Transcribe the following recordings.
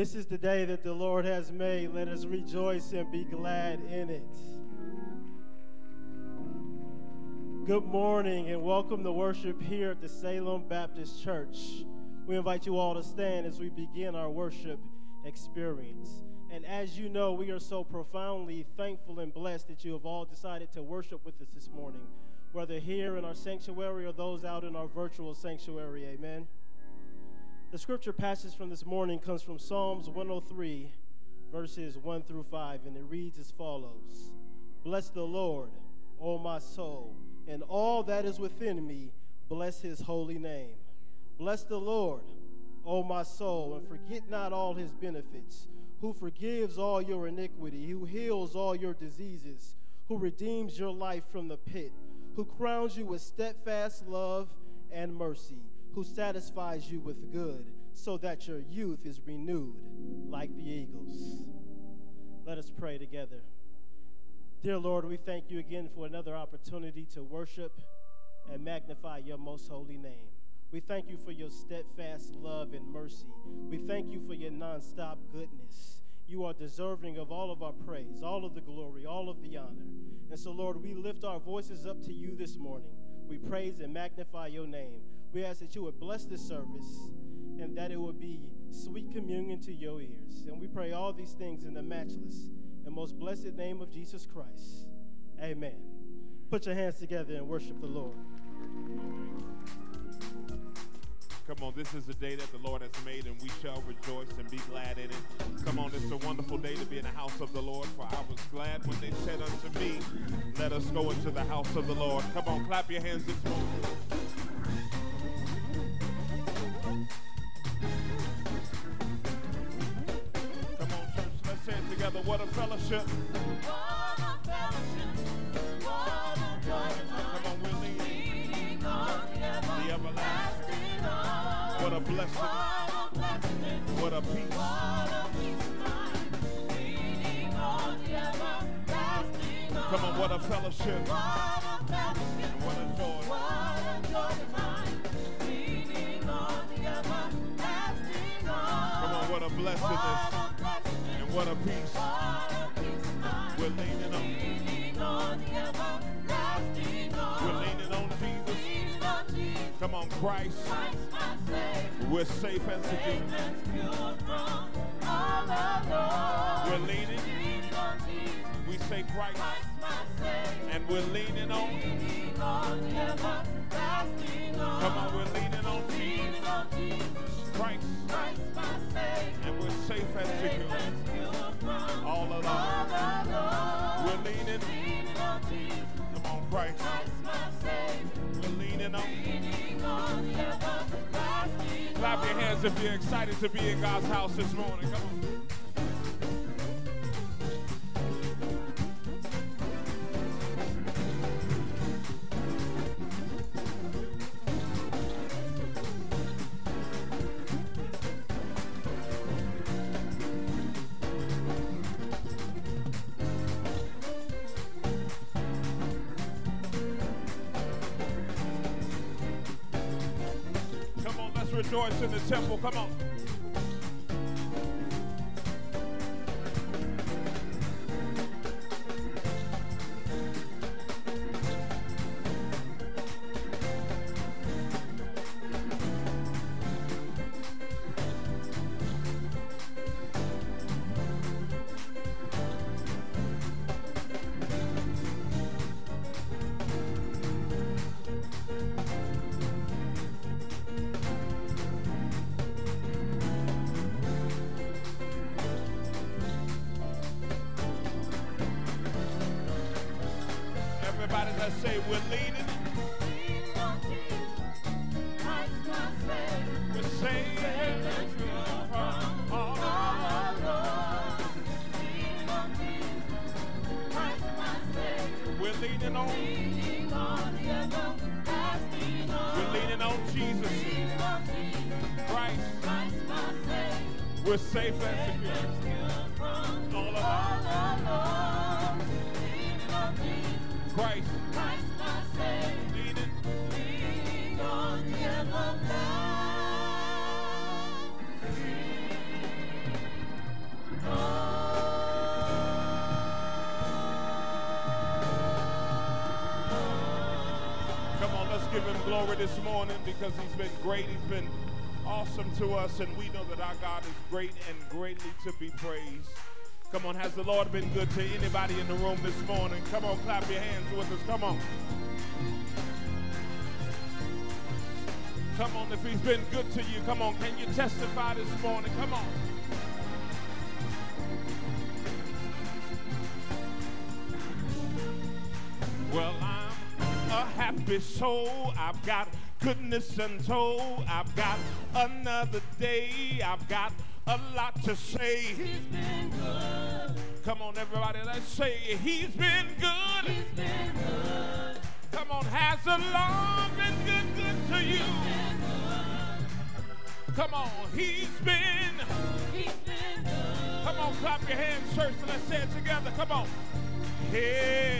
This is the day that the Lord has made. Let us rejoice and be glad in it. Good morning and welcome to worship here at the Salem Baptist Church. We invite you all to stand as we begin our worship experience. And as you know, we are so profoundly thankful and blessed that you have all decided to worship with us this morning, whether here in our sanctuary or those out in our virtual sanctuary. Amen. The scripture passage from this morning comes from Psalms 103, verses 1 through 5, and it reads as follows. Bless the Lord, O my soul, and all that is within me, bless his holy name. Bless the Lord, O my soul, and forget not all his benefits, who forgives all your iniquity, who heals all your diseases, who redeems your life from the pit, who crowns you with steadfast love and mercy, who satisfies you with good, so that your youth is renewed like the eagles. Let us pray together. Dear Lord, we thank you again for another opportunity to worship and magnify your most holy name. We thank you for your steadfast love and mercy. We thank you for your nonstop goodness. You are deserving of all of our praise, all of the glory, all of the honor. And so, Lord, we lift our voices up to you this morning. We praise and magnify your name. We ask that you would bless this service and that it would be sweet communion to your ears. And we pray all these things in the matchless and most blessed name of Jesus Christ. Amen. Put your hands together and worship the Lord. Come on, this is the day that the Lord has made, and we shall rejoice and be glad in it. Come on, it's a wonderful day to be in the house of the Lord, for I was glad when they said unto me, let us go into the house of the Lord. Come on, clap your hands this morning. Together, what a fellowship! What a fellowship! What a joy! Come on, we're leaning on the everlasting arm. What a blessing! What a peace! Come on, what a fellowship! What a joy! Come on, what a blessedness! What a peace. We're leaning on. We're leaning on Jesus. Come on, Christ. We're safe and secure. We're leaning. We say Christ. And we're leaning on. Come on, we're leaning on Jesus. Christ, and we're safe and secure. All alone, we're leaning. Come on, Christ. We're leaning on. Clap your hands if you're excited to be in God's house this morning. Come on. Rejoice in the temple. Come on. Let's give him glory this morning because he's been great. He's been awesome to us, and we know that our God is great and greatly to be praised. Come on, has the Lord been good to anybody in the room this morning? Come on, clap your hands with us. Come on. Come on, if he's been good to you, come on, can you testify this morning? Come on. Well, I'm a happy soul. I've got goodness untold. I've got another day. I've got a lot to say. He's been good. Come on, everybody, let's say it. He's been good. He's been good. Come on, has the Lord been good to you? He's been good. Come on, he's been good. Come on, clap your hands, church, and let's say it together. Come on. Yeah.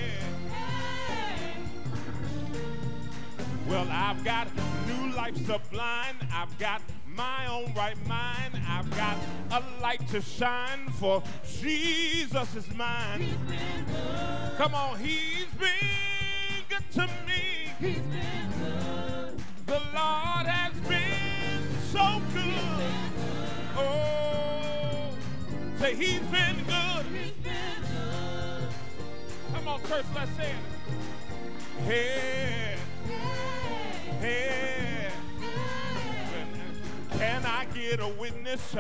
Well, I've got new life sublime. I've got my own right mind. I've got a light to shine, for Jesus is mine. He's been good. Come on, he's been good to me. He's been good. The Lord has been so good. Been good. Oh, say he's been good. He's been good. Come on, church, let's say it. Hey. Hey, can I get a witness?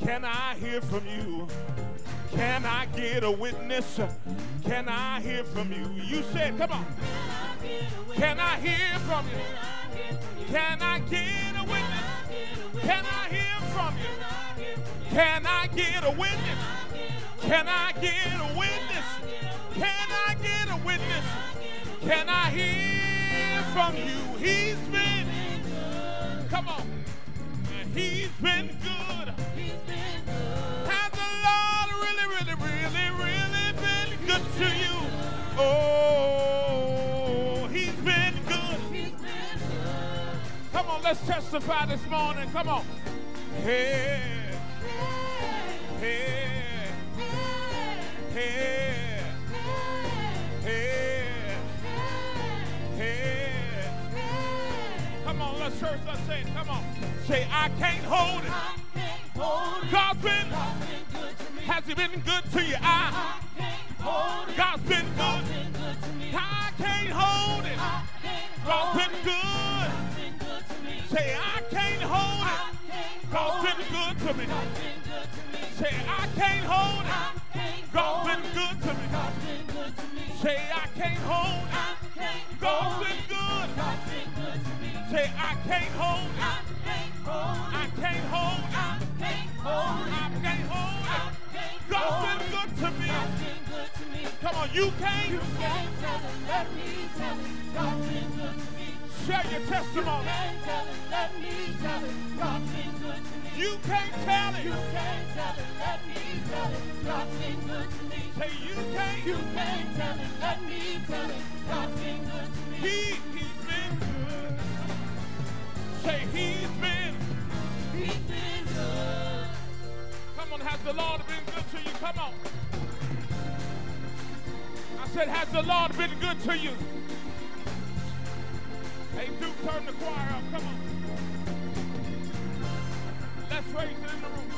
Can I hear from you? Can I get a witness? Can I hear from you? You said, come on. Can I hear from you? Can I get a witness? Can I hear from you? Can I get a witness? Can I get a witness? Can I get a witness? Can I hear from you? He's been good. Come on. He's been good. He's been good. Has the Lord really been good to you? Oh, he's been good. He's been good. Come on, let's testify this morning. Come on. Hey. Hey. Hey. Hey. Hey. Come on, let's church, let's say it. Come on. Say, I can't hold it. I can't hold it. God's been good to me. Has he been good to you? I can't hold it. God's been good. God's been good to me. I can't hold it. I can't hold God's been good. God's been good to me. Say, I can't hold it. I can't God's been good to me. God's been good to me. Say, I can't hold it. I can't God's been good to me. God's been good to me. Say, I can't hold it. I can't God's been good. God's been good to me. Say, I can't hold it. I can't hold it. I can't hold it. I can't hold it. I can't hold it. God's been good to me. God's been good to me. Come on, you can't. You can't tell it. Let me tell it. God's been good to me. Share your testimony. You can't tell it. Let me tell it. God's been good to me. You can't tell it. You can't tell it. Let me tell it. God's been good to me. Say, you can't. You can't tell it. Let me tell it. God's been good to me. He's been good. Say, he's been good. Come on, has the Lord been good to you? Come on. I said, has the Lord been good to you? Hey, Duke, turn the choir up. Come on. Let's raise it in the room.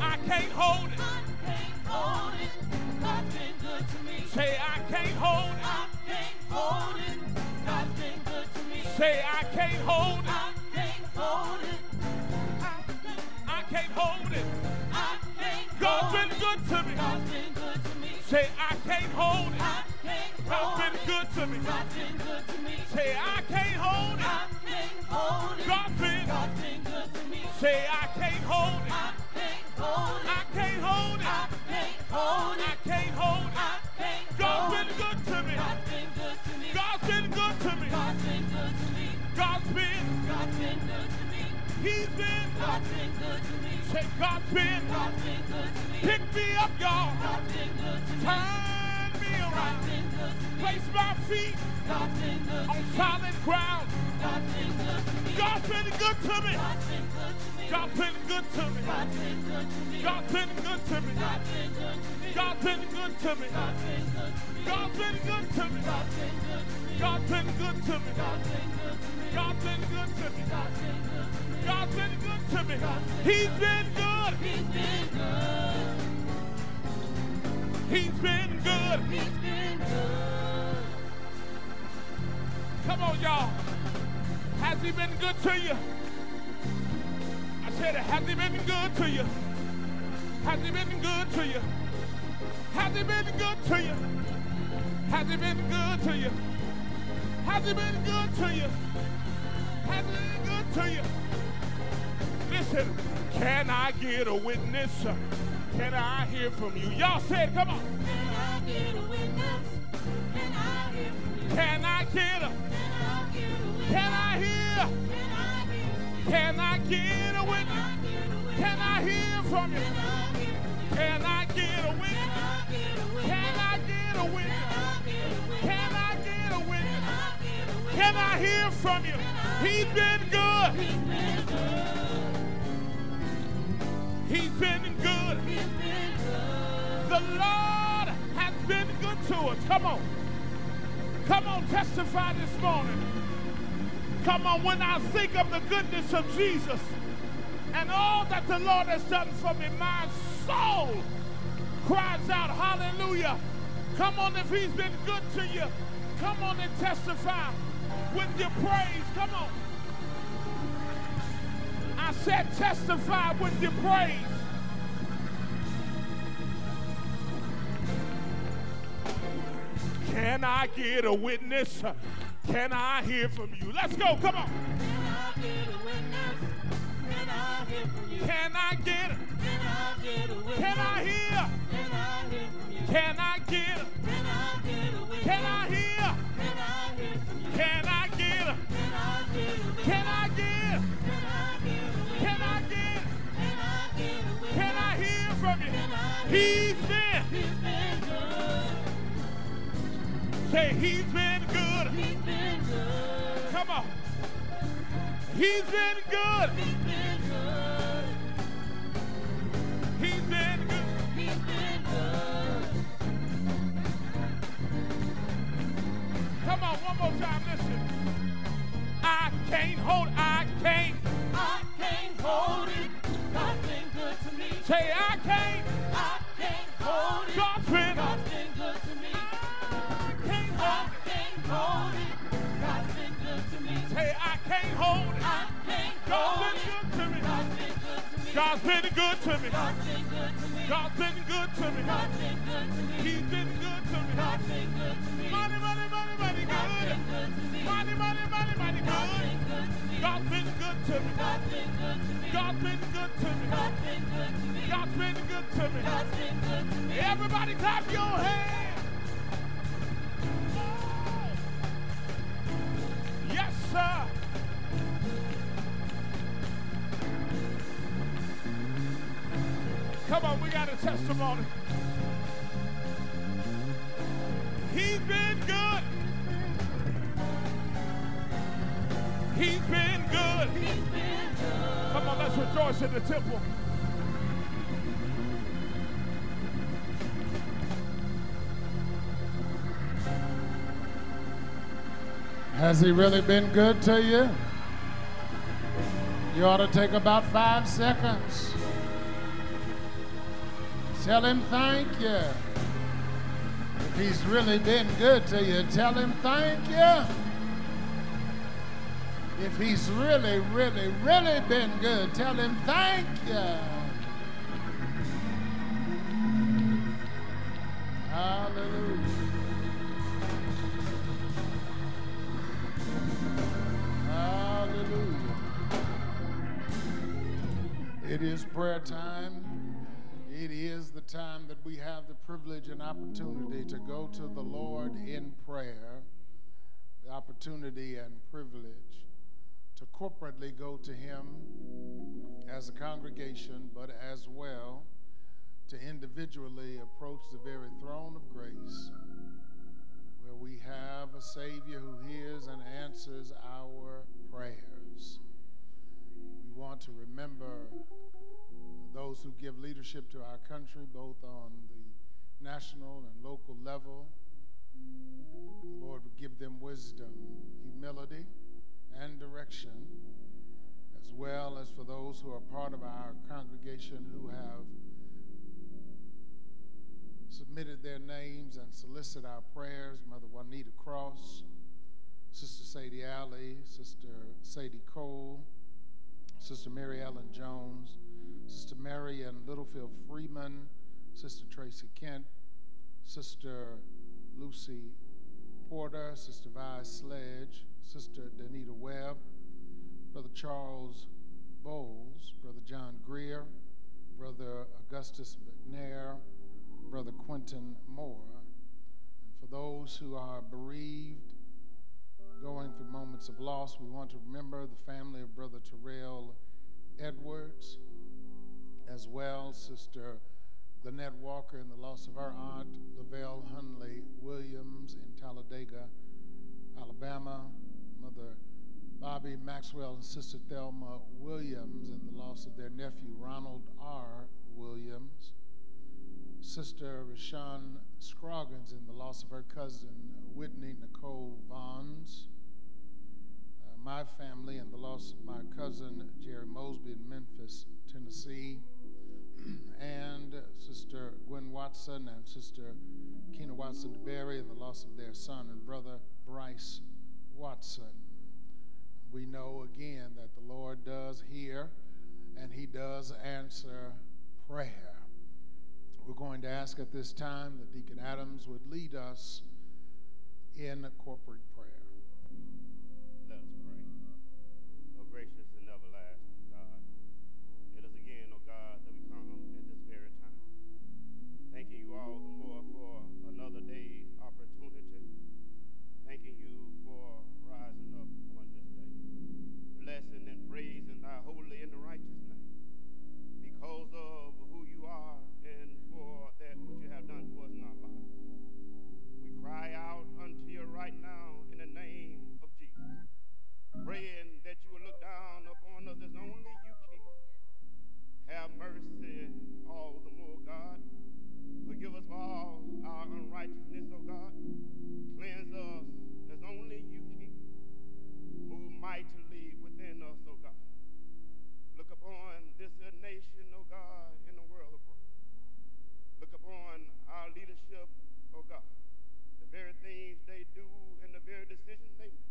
I can't hold it. I can't hold it. God's been good to me. Say, I can't hold it. I can't hold it. God's been good to me. Say, I can't hold it. I can't hold it. I can't hold it. I can't. God's been good to me. God's been good to me. Say, I can't hold it. I can't. God's been good to me. God's been good to me. Say, I can't hold it. I can't hold it. God's been good to me. Say, I can't hold it. I can't hold it. I can't hold it. I can't hold it. I can't hold it. I can't. God's been good to me. God's been good to me. God's been good to me. God's been good to me. God's been good to me. He's been. God's been good to me. Say, God's been good to me. Pick me up, y'all. God's been good to me. Turn me around. God's been good to me. Place my feet. God's been good to me. On solid ground. God's been good to me. God's been good to me. God's been good to me. God's been good to me. God's been good to me. God's been good to me. God's been good to me. God's been good to me. God's been good to me. God's been good to me. God's been good to me. God's been good to me. God's been good to me. He's been good. He's been good. He's been good. He's been good. Come on, y'all. Has he been good to you? I said it. Has he been good to you? Has he been good to you? Has he been good to you? Has he been good to you? Has he been good to you? Has he been good to you? Listen, can I get a witness? Can I hear from you? Y'all said, come on. Can I get a witness? Can I hear from you? Can I get a? Can I hear? Can I get a witness? Can I hear from you? Can I get a witness? Can I get a witness? Can I get a witness? Can I hear from you? He's been good. He's been good. The Lord has been good to us. Come on. Come on, testify this morning. Come on, when I think of the goodness of Jesus and all that the Lord has done for me, my soul cries out, hallelujah. Come on, if he's been good to you, come on and testify with your praise. Come on. I said testify with your praise. Can I get a witness? Can I hear from you? Let's go, come on. Can I get a witness? Can I hear from you? Can I get it? Can I get a witness? Can I hear? Can I hear from you? Can I get it? Can I get a witness? Can I hear? Can I hear from you? Can I get it? Can I get a witness? Can I get it? Can I get a witness? Can I get it? Can I get a witness? Can I hear from you? Can I hear? He's been good. Say, he's been good. He's been good. Come on. He's been good. He's been good. He's been good. He's been good. Come on, one more time, listen. I can't hold it. God's been good to me. Say, I can't hold it. God's been good to me. I can't hold it. God's been good to me. Say, I can't hold it. I can't hold it. God's been good to me. God's been good to me. God's been good to me. God's been good to me. God's been good to me. He's been good to me. God's been good to me. Money, money, money, money, good. Money, money, money, money, good. God's been good to me. God's been good to me. God's been good to me. God's been good to me. God's been good to me. God's been good to me. Everybody clap your hands. Yes, sir. Come on, we got a testimony. He's been good. He's been good. He's been good. Come on, let's rejoice in the temple. Has he really been good to you? You ought to take about 5 seconds. Tell him thank you. If he's really been good to you, tell him thank you. If he's really, really, really been good, tell him thank you. Hallelujah. It is prayer time. It is the time that we have the privilege and opportunity to go to the Lord in prayer, the opportunity and privilege to corporately go to him as a congregation, but as well to individually approach the very throne of grace where we have a Savior who hears and answers our prayers. We want to remember those who give leadership to our country, both on the national and local level. The Lord would give them wisdom, humility, and direction, as well as for those who are part of our congregation who have submitted their names and solicited our prayers. Mother Juanita Cross, Sister Sadie Alley, Sister Sadie Cole, Sister Mary Ellen Jones, Sister Mary and Littlefield Freeman, Sister Tracy Kent, Sister Lucy Porter, Sister Vi Sledge, Sister Danita Webb, Brother Charles Bowles, Brother John Greer, Brother Augustus McNair, Brother Quentin Moore. And for those who are bereaved, going through moments of loss, we want to remember the family of Brother Terrell Edwards, as well Sister Lynette Walker and the loss of her aunt, Lavelle Hunley Williams in Talladega, Alabama, Mother Bobby Maxwell and Sister Thelma Williams and the loss of their nephew, Ronald R. Williams, Sister Rashawn Scroggins and the loss of her cousin, Whitney Nicole Vons, my family and the loss of my cousin, Jerry Mosby in Memphis, Tennessee, and Sister Gwen Watson and Sister Keena Watson-Berry and the loss of their son and brother, Bryce Watson. We know again that the Lord does hear and he does answer prayer. We're going to ask at this time that Deacon Adams would lead us in a corporate prayer. Let us pray. Oh, gracious and everlasting God, it is again, oh God, that we come at this very time, thanking you all the more for another day's opportunity, thanking you for rising up on this day, blessing and praising thy holy and the righteous name, because of who you are and for that what you have done for us in our lives. Cry out unto you right now in the name of Jesus, praying that you will look down upon us as only you can. Have mercy all the more, God. Forgive us for all our unrighteousness, O God. Cleanse us as only you can. Move mightily within us, O God. Look upon this nation, O God, in the world abroad. Look upon our leadership, O God. Very things they do and the very decisions they make.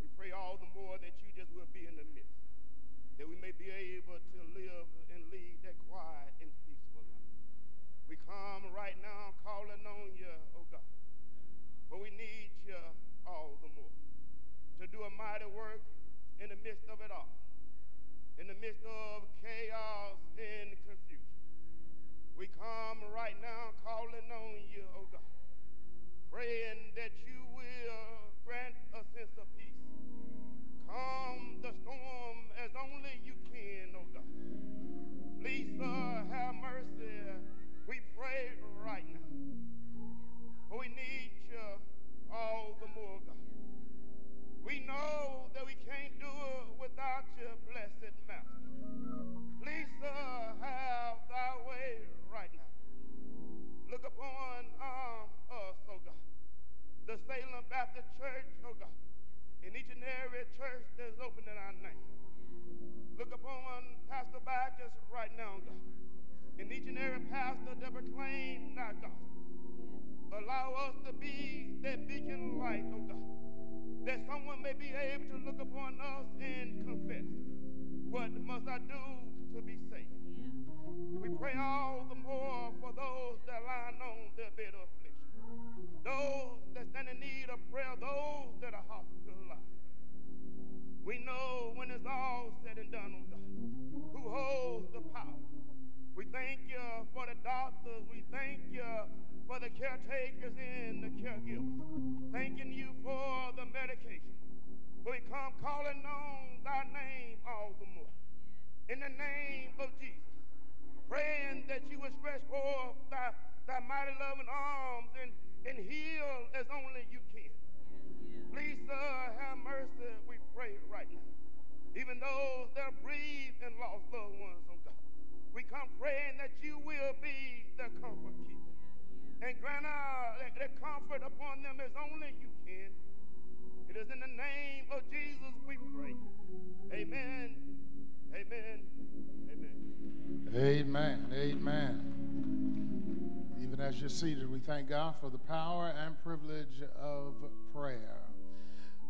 We pray all the more that you just will be in the midst, that we may be able to live and lead that quiet and peaceful life. We come right now calling on you, oh God, for we need you all the more to do a mighty work in the midst of it all, in the midst of chaos and confusion. We come right now calling on you, oh God, praying that you will grant a sense of peace. Calm the storm as only you can, oh God. Please, sir, have mercy. We pray right now. For we need you all the more, God. We know that we can't do it without your blessed master. Please, sir, have thy way right now. Look upon us, oh God, the Salem Baptist Church, oh God, in each and every church that is open in our name. Look upon Pastor Bacchus right now, God, in each and every pastor that proclaims thy gospel. Allow us to be that beacon light, oh God, that someone may be able to look upon us and confess, what must I do to be saved? We pray all the more for those that lie on their bed of affliction, those that stand in need of prayer, those that are hospitalized. We know when it's all said and done, oh God, who holds the power. We thank you for the doctors. We thank you for the caretakers and the caregivers. Thanking you for the medication. We come calling on thy name all the more. In the name of Jesus. Praying that you would stretch forth thy mighty loving arms and heal as only you can. Please, sir, have mercy, we pray right now. Even those that grieve and lost loved ones, oh God, we come praying that you will be the comfort keeper and grant that comfort upon them as only you Amen. Amen. Even as you're seated, we thank God for the power and privilege of prayer.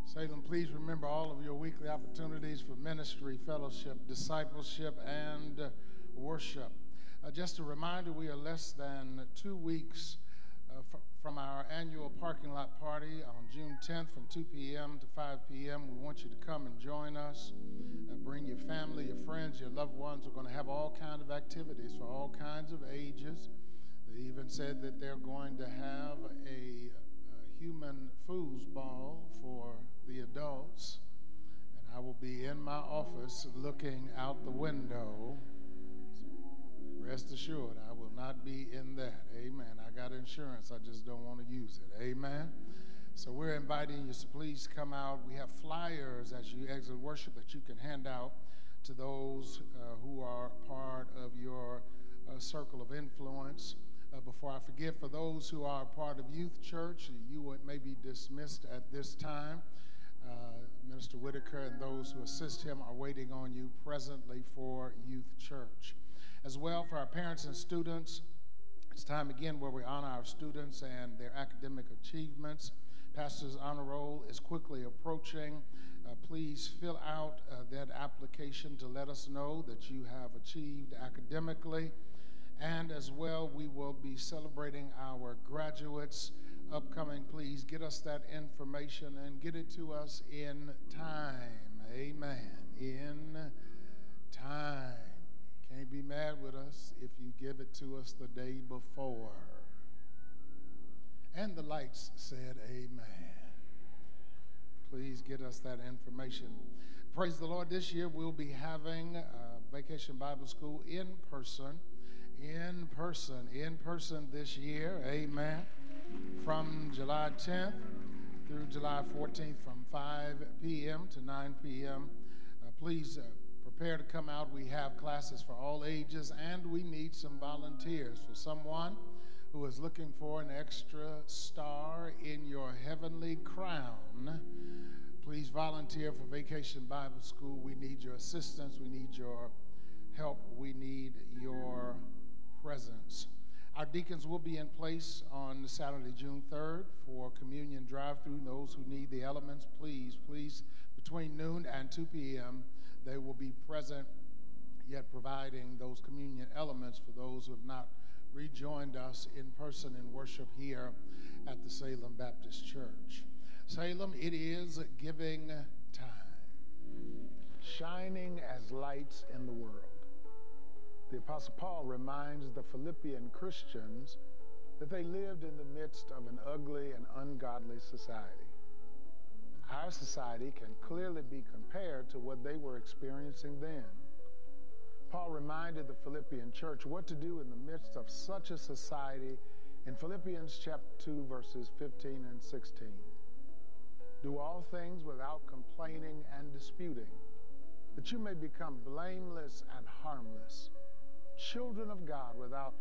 Salem, please remember all of your weekly opportunities for ministry, fellowship, discipleship, and worship. Just a reminder, we are less than 2 weeks from our annual parking lot party on June 10th from 2 p.m. to 5 p.m. We want you to come and join us. Bring your family, your friends, your loved ones. We're going to have all kinds of activities for all kinds of ages. They even said that they're going to have a human foosball for the adults. And I will be in my office looking out the window. Rest assured, I will not be in that. Amen. I got insurance. I just don't want to use it. Amen. So we're inviting you to please come out. We have flyers as you exit worship that you can hand out to those who are part of your circle of influence. Before I forget, for those who are part of Youth Church, you may be dismissed at this time. Minister Whitaker and those who assist him are waiting on you presently for Youth Church. As well, for our parents and students, it's time again where we honor our students and their academic achievements. Pastor's Honor Roll is quickly approaching. Please fill out that application to let us know that you have achieved academically. And as well, we will be celebrating our graduates upcoming. Please get us that information and get it to us in time. Amen. In time. Can't be mad with us if you give it to us the day before. And the lights said amen. Please get us that information. Praise the Lord. This year we'll be having Vacation Bible School in person. In person. In person this year. Amen. From July 10th through July 14th from 5 p.m. to 9 p.m. Please prepare to come out. We have classes for all ages, and we need some volunteers. For someone who is looking for an extra star in your heavenly crown, please volunteer for Vacation Bible School. We need your assistance. We need your help. We need your presence. Our deacons will be in place on Saturday, June 3rd for communion drive-through. Those who need the elements, please, between noon and 2 p.m., they will be present, yet providing those communion elements for those who have not rejoined us in person in worship here at the Salem Baptist Church. Salem, it is giving time, shining as lights in the world. The Apostle Paul reminds the Philippian Christians that they lived in the midst of an ugly and ungodly society. Our society can clearly be compared to what they were experiencing then. Paul reminded the Philippian church what to do in the midst of such a society in Philippians chapter 2, verses 15 and 16. Do all things without complaining and disputing, that you may become blameless and harmless, children of God without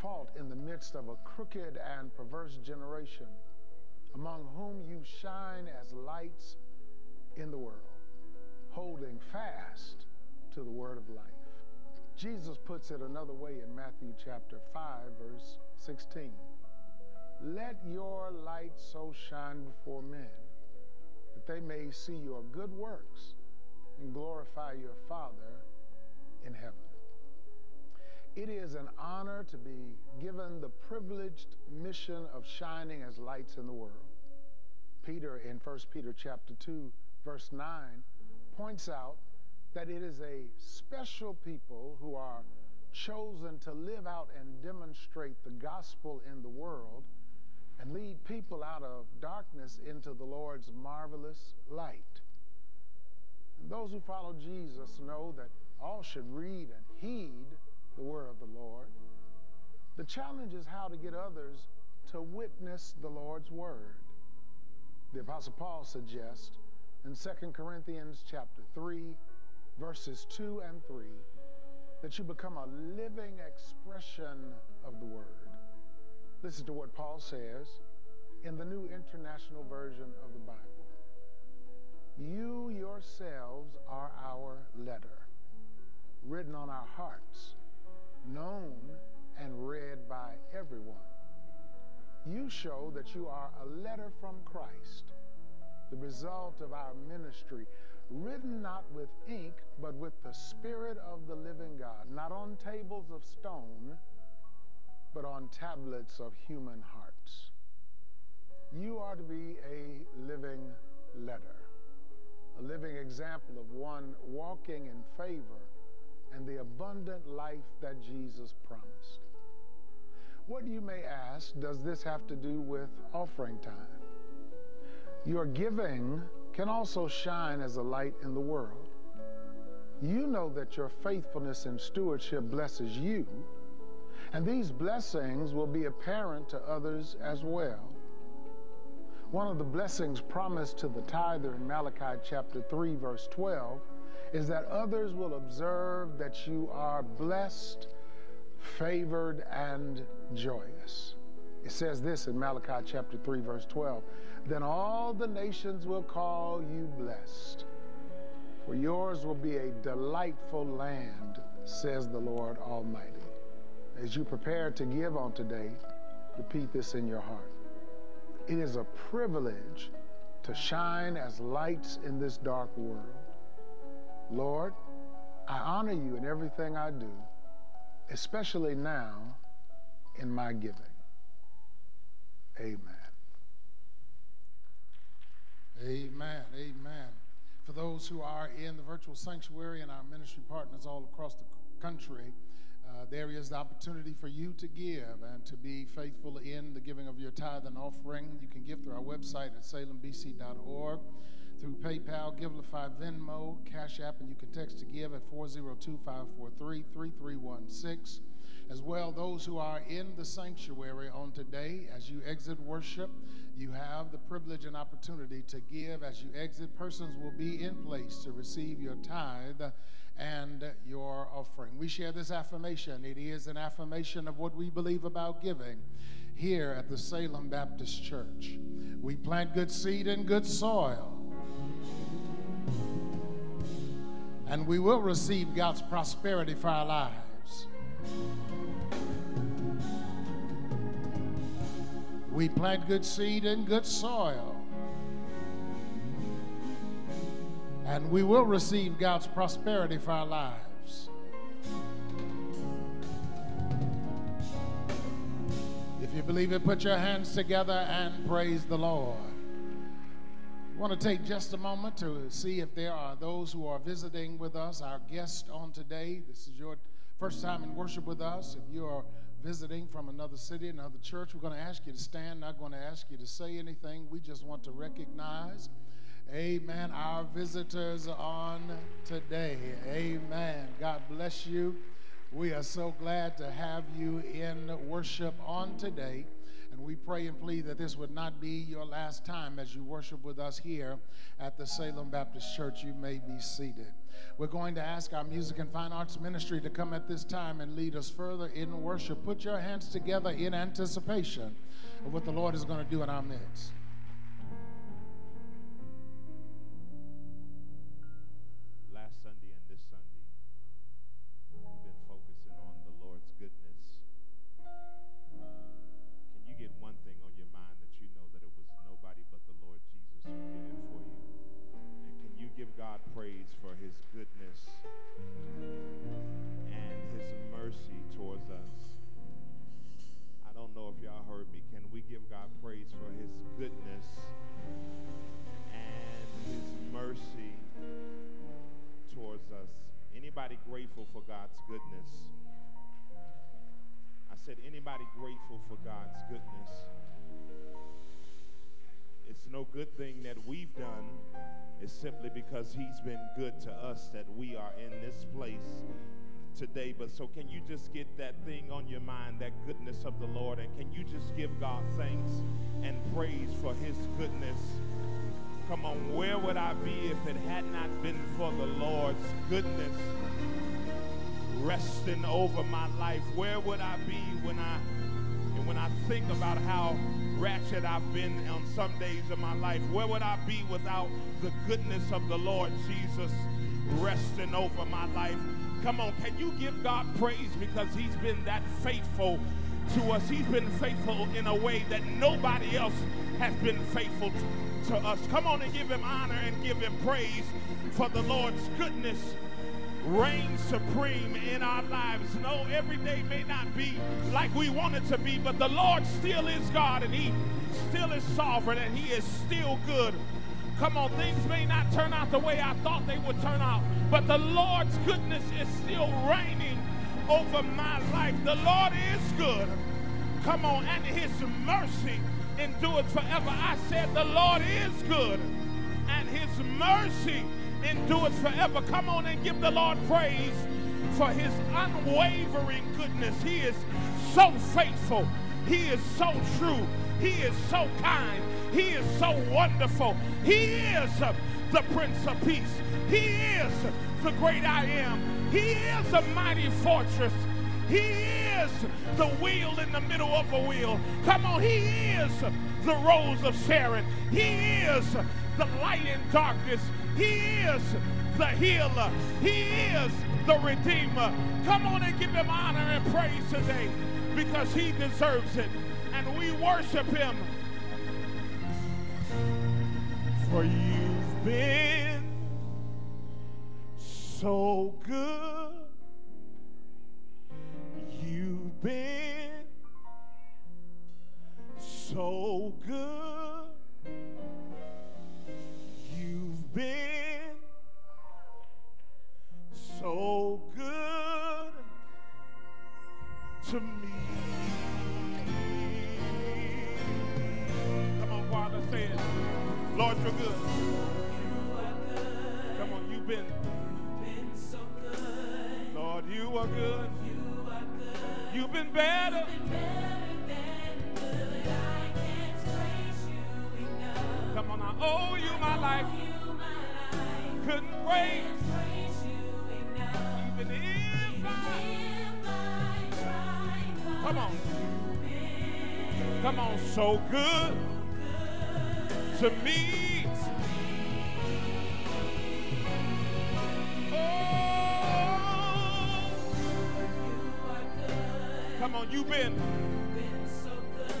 fault in the midst of a crooked and perverse generation, among whom you shine as lights in the world, holding fast to the word of life. Jesus puts it another way in Matthew chapter 5, verse 16. Let your light so shine before men, that they may see your good works and glorify your Father in heaven. It is an honor to be given the privileged mission of shining as lights in the world. Peter, in 1 Peter chapter 2, verse 9, points out that it is a special people who are chosen to live out and demonstrate the gospel in the world and lead people out of darkness into the Lord's marvelous light. And those who follow Jesus know that all should read and heed the word of the Lord. The challenge is how to get others to witness the Lord's word. The Apostle Paul suggests in 2 Corinthians chapter 3, verses 2 and 3, that you become a living expression of the word. Listen to what Paul says in the New International Version of the Bible. You yourselves are our letter, written on our hearts, known and read by everyone. You show that you are a letter from Christ, the result of our ministry, written not with ink, but with the Spirit of the living God, not on tables of stone, but on tablets of human hearts. You are to be a living letter, a living example of one walking in favor and the abundant life that Jesus promised. What you may ask, does this have to do with offering time? Your giving can also shine as a light in the world. You know that your faithfulness in stewardship blesses you, and these blessings will be apparent to others as well. One of the blessings promised to the tither in Malachi chapter 3, verse 12, is that others will observe that you are blessed, favored, and joyous. It says this in Malachi chapter 3, verse 12, "Then all the nations will call you blessed, for yours will be a delightful land, says the Lord Almighty." As you prepare to give on today, repeat this in your heart. It is a privilege to shine as lights in this dark world. Lord, I honor you in everything I do, especially now in my giving. Amen. Amen. Amen. For those who are in the virtual sanctuary and our ministry partners all across the country, there is the opportunity for you to give and to be faithful in the giving of your tithe and offering. You can give through our website at salembc.org, through PayPal, Givelify, Venmo, Cash App, and you can text to give at 402-543-3316. As well, those who are in the sanctuary on today, as you exit worship, you have the privilege and opportunity to give. As you exit, persons will be in place to receive your tithe and your offering. We share this affirmation. It is an affirmation of what we believe about giving here at the Salem Baptist Church. We plant good seed in good soil, and we will receive God's prosperity for our lives. We plant good seed in good soil, and we will receive God's prosperity for our lives. If you believe it, put your hands together and praise the Lord. I want to take just a moment to see if there are those who are visiting with us, our guest on today. This is your first time in worship with us. If you are visiting from another city, another church, we're going to ask you to stand, not going to ask you to say anything. We just want to recognize, amen, our visitors on today. Amen. God bless you. We are so glad to have you in worship on today. And we pray and plead that this would not be your last time as you worship with us here at the Salem Baptist Church. You may be seated. We're going to ask our music and fine arts ministry to come at this time and lead us further in worship. Put your hands together in anticipation of what the Lord is going to do in our midst. Last Sunday and this Sunday, we've been focusing on the Lord's goodness. Can you get one thing on your mind that you know that it was nobody but the Lord Jesus who did it for you? And can you give God praise for his goodness and his mercy towards us? I don't know if y'all heard me. Can we give God praise for his goodness and his mercy towards us? Anybody grateful for God's goodness? I said, anybody grateful for God's goodness? It's no good thing that we've done. It's simply because he's been good to us that we are in this place today. But so can you just get that thing on your mind, that goodness of the Lord, and can you just give God thanks and praise for his goodness? Come on, where would I be if it had not been for the Lord's goodness resting over my life? Where would I be when I think about how ratchet I've been on some days of my life? Where would I be without the goodness of the Lord Jesus resting over my life? Come on, can you give God praise because he's been that faithful to us? He's been faithful in a way that nobody else has been faithful to us. Come on and give him honor and give him praise, for the Lord's goodness reigns supreme in our lives. No, every day may not be like we want it to be, but the Lord still is God, and he still is sovereign, and he is still good. Come on, things may not turn out the way I thought they would turn out, but the Lord's goodness is still reigning over my life. The Lord is good. Come on, and his mercy endures forever. I said the Lord is good, and his mercy endures forever. Come on and give the Lord praise for his unwavering goodness. He is so faithful. He is so true. He is so kind. He is so wonderful. He is the Prince of Peace. He is the great I am. He is a mighty fortress. He is the wheel in the middle of a wheel. Come on, he is the Rose of Sharon. He is the light in darkness. He is the healer. He is the redeemer. Come on and give him honor and praise today, because he deserves it, and we worship him. For you've been so good. You've been so good. You've been so good to me. Come on, Father, say it. Lord, you're good. You are good. Come on, you've been so good. Lord, you are good. You are good. You've been better. You've been better than good. I can't praise you enough. Come on, I owe you my life. Couldn't praise you enough. Even if I tried. Come on. Come on, so good. To me. Oh. Come on, you've been so good.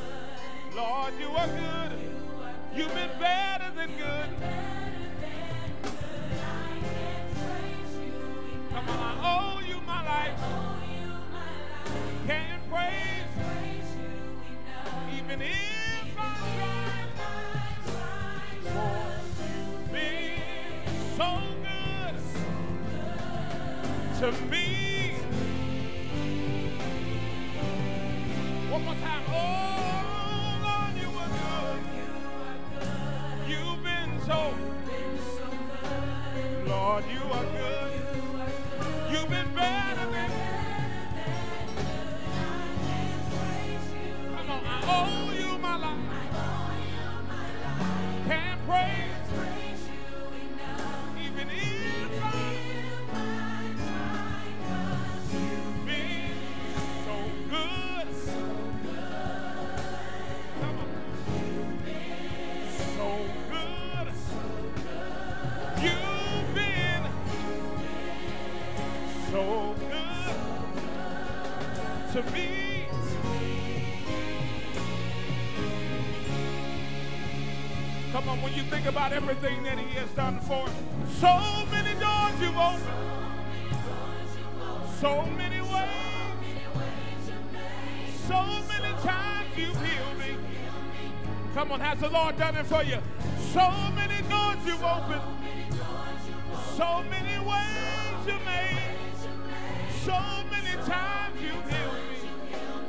Lord, you are good. You've been better than good. I can't praise you enough. Come on, I owe you my life. Can't praise you enough. Even if I try. You've been so good to me. One more time. Oh, Lord, you were good. You've been so good. Lord, you are good. You've been better than me. Come on, I owe you my life. Praise you enough. Even if I try, 'cause you've been so good. So good. Come on. You've been so good. So good. You've been so good to me. Come on, when you think about everything that he has done for us, so many doors you've opened, so many ways, so many times you've healed me. Come on, has the Lord done it for you? So many doors you've opened, so many ways you made, so many times you've healed me.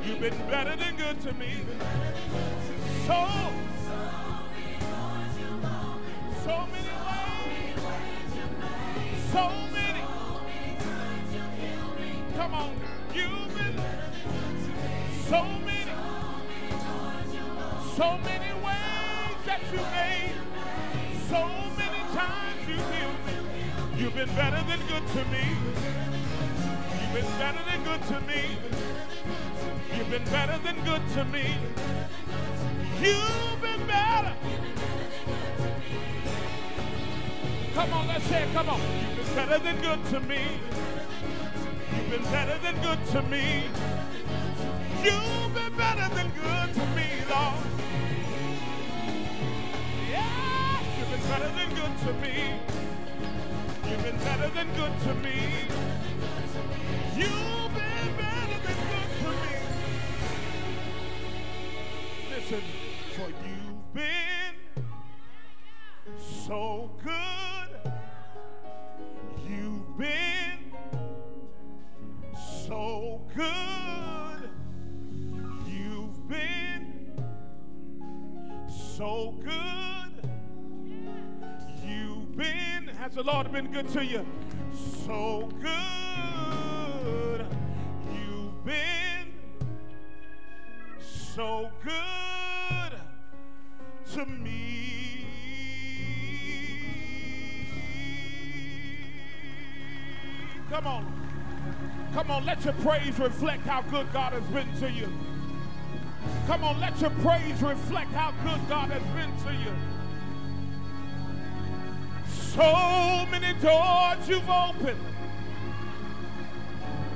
You've been better than good to me. So many ways you made, so many times you healed me. Come on, you've been so many ways that you made, so many times you healed me. You've been better than good to me. You've been better than good to me. You've been better than good to me. You've been better. Come on, let's say it, come on. You've been better than good to me. You've been better than good to me. You've been better than good to me, Lord. Yeah, you've been better than good to me. You've been better than good to me. You've been better than good to me. Listen, for you've been so good. You've been so good. You've been so good. You've been, has the Lord been good to you? So good. You've been so good to me. Come on. Come on, let your praise reflect how good God has been to you. Come on, let your praise reflect how good God has been to you. So many doors you've opened.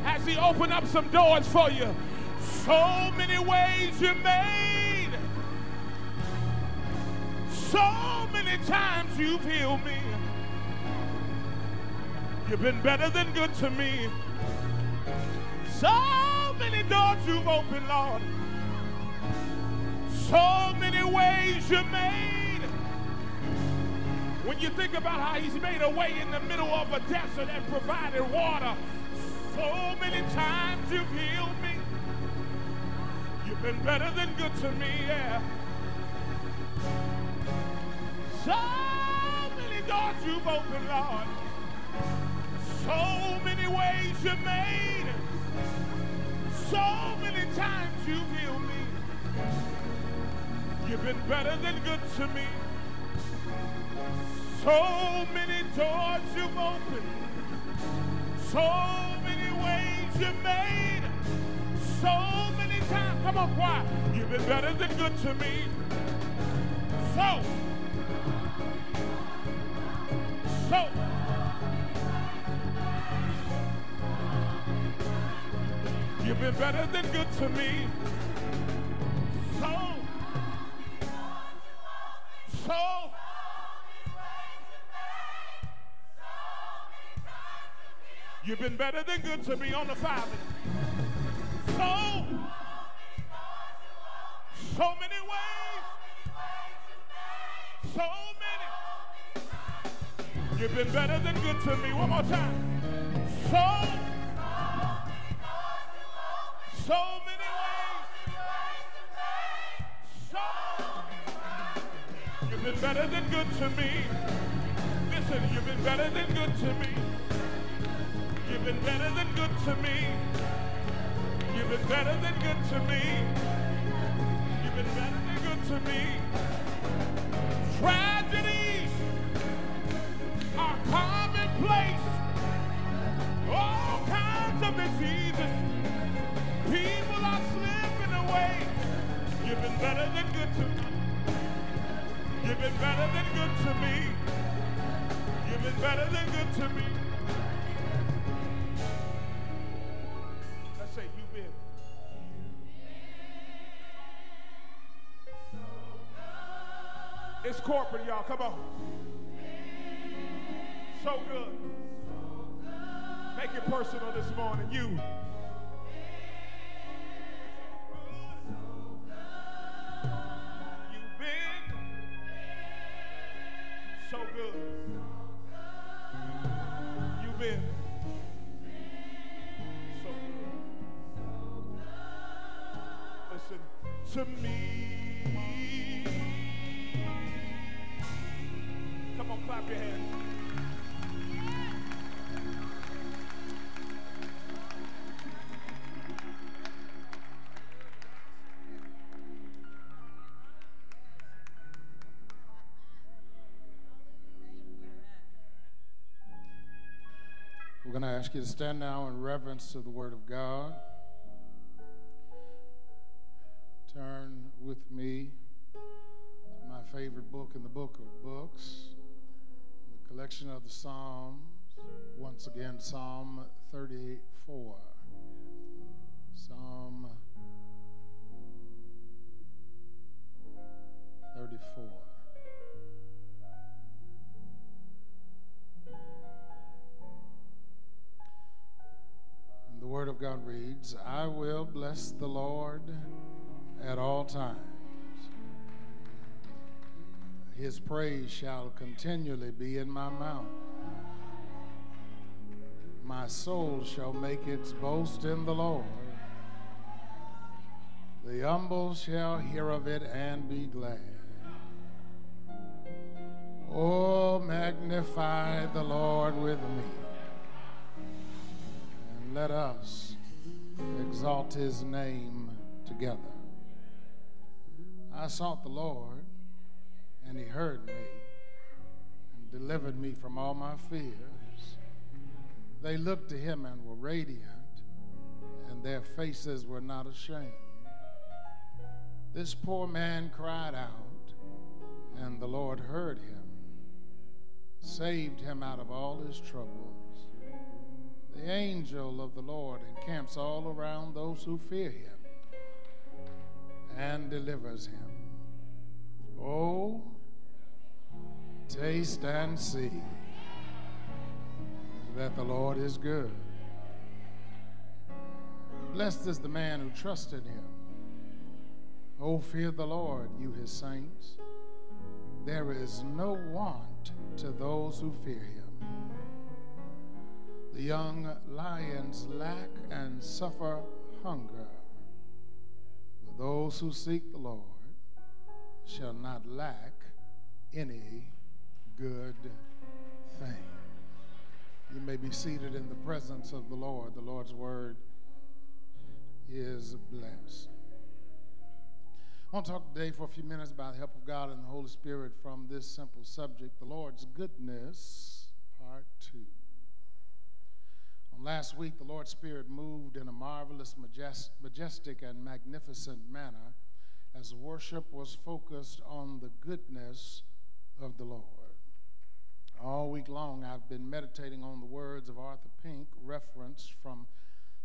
Has he opened up some doors for you? So many ways you made. So many times you've healed me. You've been better than good to me. So many doors you've opened, Lord. So many ways you made. When you think about how he's made a way in the middle of a desert and provided water, so many times you've healed me. You've been better than good to me, yeah. So many doors you've opened, Lord. So many ways you made, so many times you healed me. You've been better than good to me. So many doors you've opened, so many ways you made, so many times. Come on, choir. You've been better than good to me. So. You've been better than good to me. So you've been better than good to me on the Father. So many ways. So many. You've been better than good to me. One more time. So many ways. So you've been better than good to me. Listen, you've been better than good to me. You've been better than good to me. You've been better than good to me. You've been better than good to me. Tragedies are commonplace. All kinds of diseases. People are slipping away. You've been better than good to me. You've been better than good to me. You've been better than good to me. Let's say you've been. It's corporate, y'all. Come on. So good. Make it personal this morning. You. So good. You've been so good. Listen to me. Come on, clap your hands. We're going to ask you to stand now in reverence to the Word of God. Turn with me to my favorite book in the book of books, the collection of the Psalms. Once again, Psalm 34. Psalm 34. And the Word of God reads, I will bless the Lord at all times. His praise shall continually be in my mouth. My soul shall make its boast in the Lord. The humble shall hear of it and be glad. Oh, magnify the Lord with me, and let us exalt his name together. I sought the Lord, and he heard me, and delivered me from all my fears. They looked to him and were radiant, and their faces were not ashamed. This poor man cried out, and the Lord heard him, saved him out of all his troubles. The angel of the Lord encamps all around those who fear him, and delivers him. Oh, taste and see that the Lord is good. Blessed is the man who trusted him. Oh, fear the Lord, you his saints. There is no want to those who fear him. The young lions lack and suffer hunger. But those who seek the Lord shall not lack any good thing. You may be seated in the presence of the Lord. The Lord's word is blessed. I want to talk today for a few minutes by the help of God and the Holy Spirit from this simple subject, the Lord's goodness, part 2. On last week, the Lord's Spirit moved in a marvelous, majestic, and magnificent manner as worship was focused on the goodness of the Lord. All week long, I've been meditating on the words of Arthur Pink, referenced from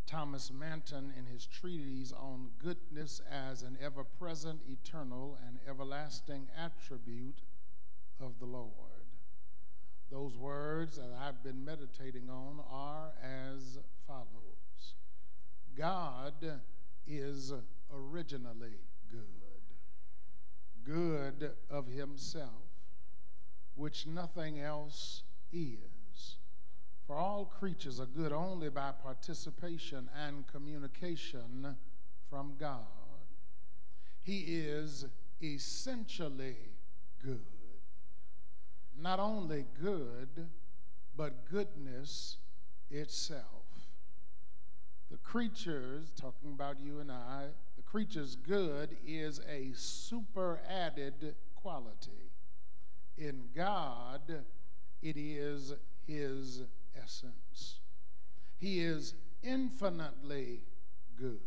Thomas Manton in his treatise on goodness as an ever-present, eternal, and everlasting attribute of the Lord. Those words that I've been meditating on are as follows. God is originally good, good of himself, which nothing else is. For all creatures are good only by participation and communication from God. He is essentially good. Not only good, but goodness itself. The creatures, talking about you and I, the creature's good is a superadded quality. In God, it is his essence. He is infinitely good.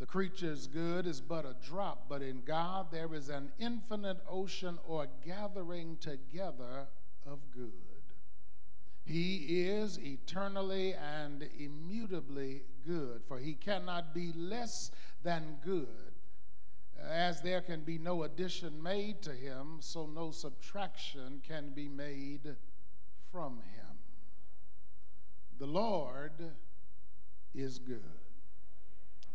The creature's good is but a drop, but in God there is an infinite ocean or gathering together of good. He is eternally and immutably good, for he cannot be less than good. As there can be no addition made to him, so no subtraction can be made from him. The Lord is good.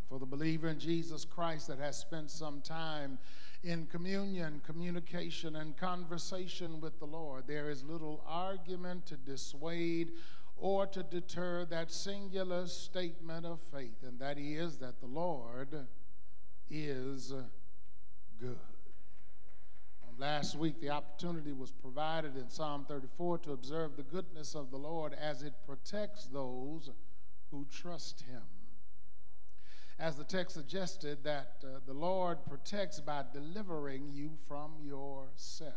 For the believer in Jesus Christ that has spent some time in communion, communication, and conversation with the Lord, there is little argument to dissuade or to deter that singular statement of faith, and that is that the Lord is good. Last week, the opportunity was provided in Psalm 34 to observe the goodness of the Lord as it protects those who trust him. As the text suggested, that the Lord protects by delivering you from yourself,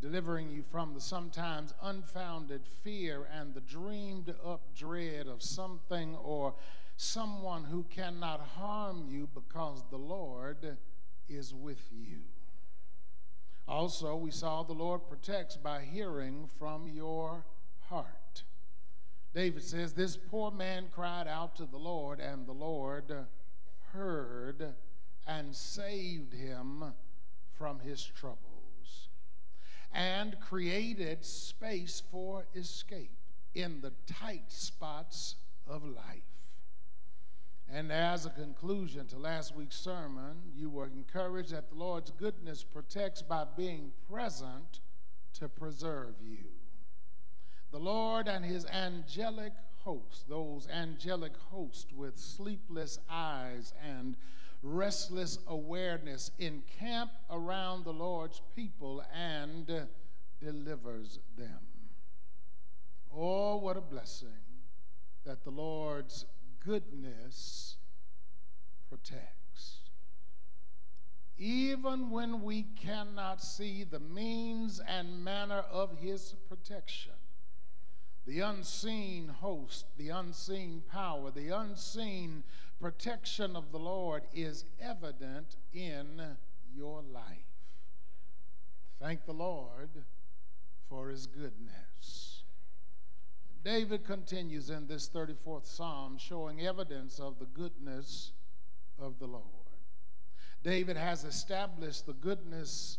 delivering you from the sometimes unfounded fear and the dreamed-up dread of something or someone who cannot harm you, because the Lord is with you. Also, we saw the Lord protects by hearing from your heart. David says, this poor man cried out to the Lord, and the Lord heard and saved him from his troubles, and created space for escape in the tight spots of life. And as a conclusion to last week's sermon, you were encouraged that the Lord's goodness protects by being present to preserve you. The Lord and his angelic host, those angelic hosts with sleepless eyes and restless awareness, encamp around the Lord's people and delivers them. Oh, what a blessing that the Lord's goodness protects. Even when we cannot see the means and manner of his protection, the unseen host, the unseen power, the unseen protection of the Lord is evident in your life. Thank the Lord for his goodness. David continues in this 34th Psalm, showing evidence of the goodness of the Lord. David has established the goodness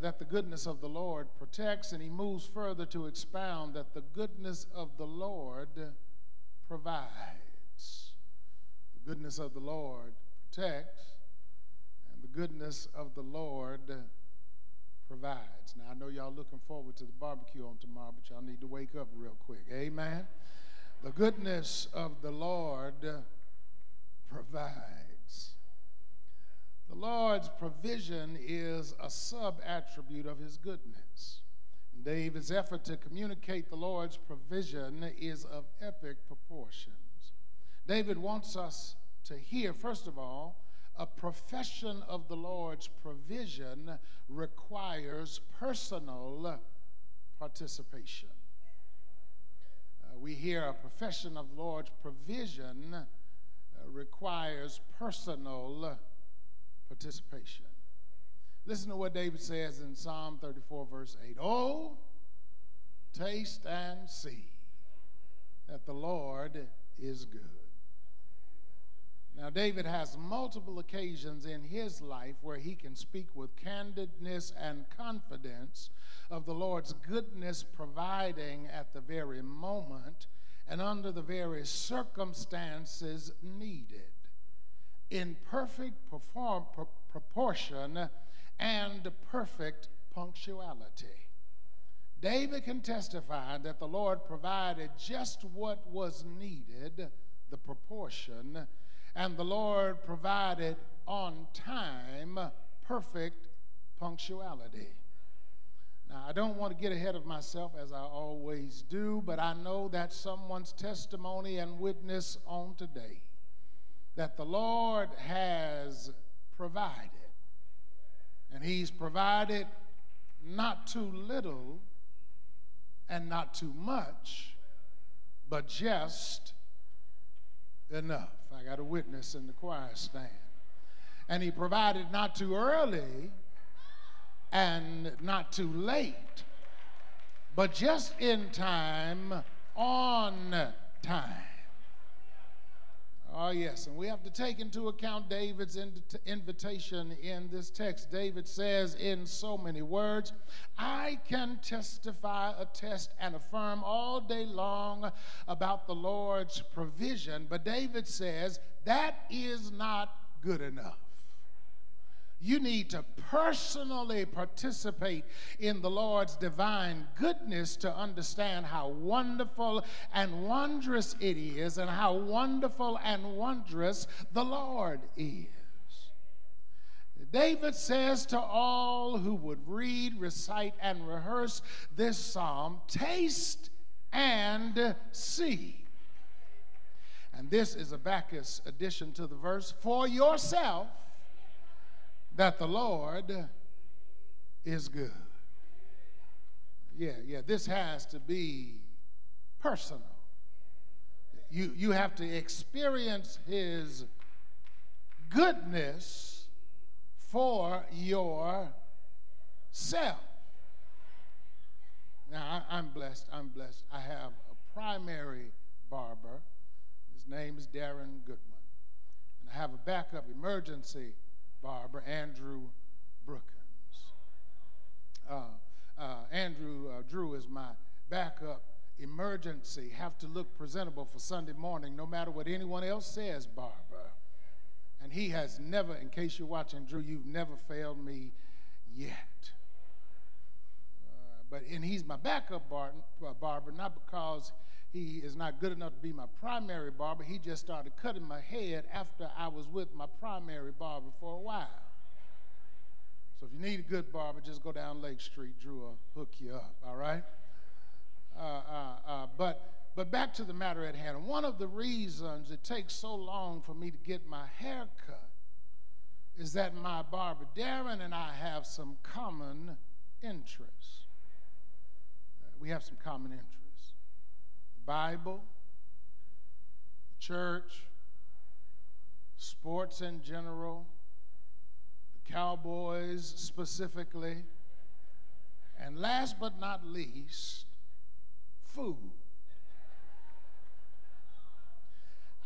that the goodness of the Lord protects, and he moves further to expound that the goodness of the Lord provides. The goodness of the Lord protects, and the goodness of the Lord provides. Now, I know y'all looking forward to the barbecue on tomorrow, but y'all need to wake up real quick. Amen? The goodness of the Lord provides. The Lord's provision is a sub-attribute of his goodness. And David's effort to communicate the Lord's provision is of epic proportions. David wants us to hear, first of all, a profession of the Lord's provision requires personal participation. We hear a profession of the Lord's provision requires personal participation. Listen to what David says in Psalm 34, verse 8. Oh, taste and see that the Lord is good. Now, David has multiple occasions in his life where he can speak with candidness and confidence of the Lord's goodness providing at the very moment and under the very circumstances needed, in perfect proportion and perfect punctuality. David can testify that the Lord provided just what was needed, the proportion, and the Lord provided on time, perfect punctuality. Now, I don't want to get ahead of myself, as I always do, but I know that's someone's testimony and witness on today, that the Lord has provided. And he's provided not too little and not too much, but just enough. I got a witness in the choir stand. And he provided not too early and not too late, but just in time, on time. Oh, yes, and we have to take into account David's invitation in this text. David says in so many words, I can testify, attest, and affirm all day long about the Lord's provision, but David says that is not good enough. You need to personally participate in the Lord's divine goodness to understand how wonderful and wondrous it is, and how wonderful and wondrous the Lord is. David says to all who would read, recite, and rehearse this psalm, taste and see. And this is a Bacchus addition to the verse, for yourself, that the Lord is good. Yeah, this has to be personal. You have to experience his goodness for yourself. Now, I'm blessed. I have a primary barber. His name is Darren Goodman. And I have a backup emergency barber, Andrew Brookins. Drew is my backup emergency, have to look presentable for Sunday morning, no matter what anyone else says, barber. And he has never, in case you're watching, Drew, you've never failed me yet. And he's my backup barber, not because he is not good enough to be my primary barber. He just started cutting my head after I was with my primary barber for a while. So if you need a good barber, just go down Lake Street. Drew will hook you up, all right? But back to the matter at hand. One of the reasons it takes so long for me to get my hair cut is that my barber, Darren, and I have some common interests. We have some common interests. The Bible, the church, sports in general, the Cowboys specifically, and last but not least, food.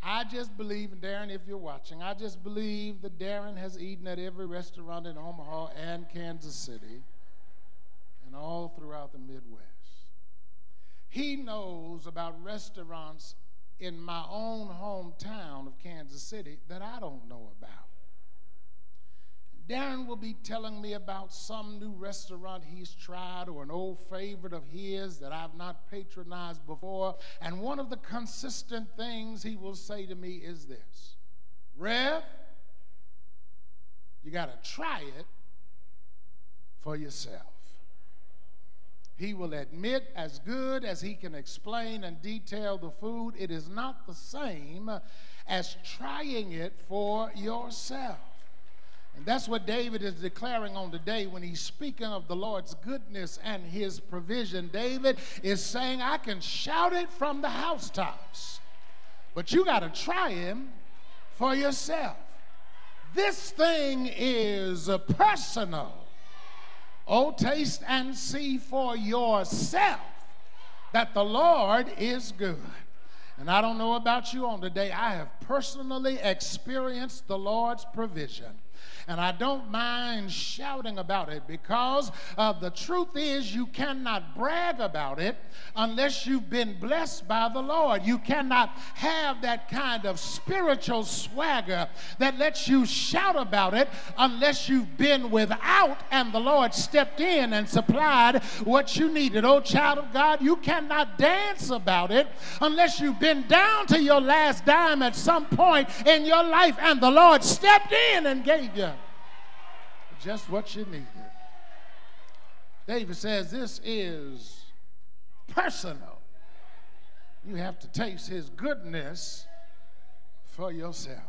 I just believe, and Darren, if you're watching, I just believe that Darren has eaten at every restaurant in Omaha and Kansas City and all throughout the Midwest. He knows about restaurants in my own hometown of Kansas City that I don't know about. Darren will be telling me about some new restaurant he's tried or an old favorite of his that I've not patronized before. And one of the consistent things he will say to me is this: Rev, you got to try it for yourself. He will admit, as good as he can explain and detail the food, it is not the same as trying it for yourself. And that's what David is declaring on today when he's speaking of the Lord's goodness and his provision. David is saying, I can shout it from the housetops, but you got to try him for yourself. This thing is personal. Oh, taste and see for yourself that the Lord is good. And I don't know about you on today, I have personally experienced the Lord's provision. And I don't mind shouting about it because the truth is you cannot brag about it unless you've been blessed by the Lord. You cannot have that kind of spiritual swagger that lets you shout about it unless you've been without and the Lord stepped in and supplied what you needed. Oh, child of God, you cannot dance about it unless you've been down to your last dime at some point in your life and the Lord stepped in and gave you just what you needed. David says this is personal. You have to taste his goodness for yourself.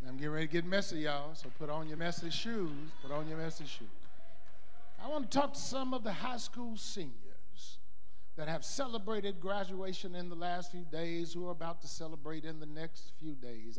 And I'm getting ready to get messy, y'all, so put on your messy shoes. Put on your messy shoes. I want to talk to some of the high school seniors that have celebrated graduation in the last few days, who are about to celebrate in the next few days.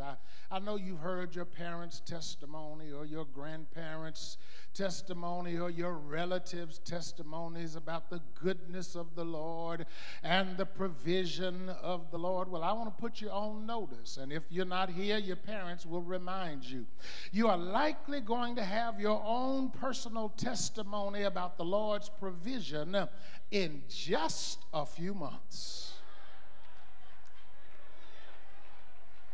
I know you've heard your parents' testimony or your grandparents' testimony or your relatives' testimonies about the goodness of the Lord and the provision of the Lord. Well, I want to put you on notice, and if you're not here, your parents will remind you. You are likely going to have your own personal testimony about the Lord's provision in just a few months.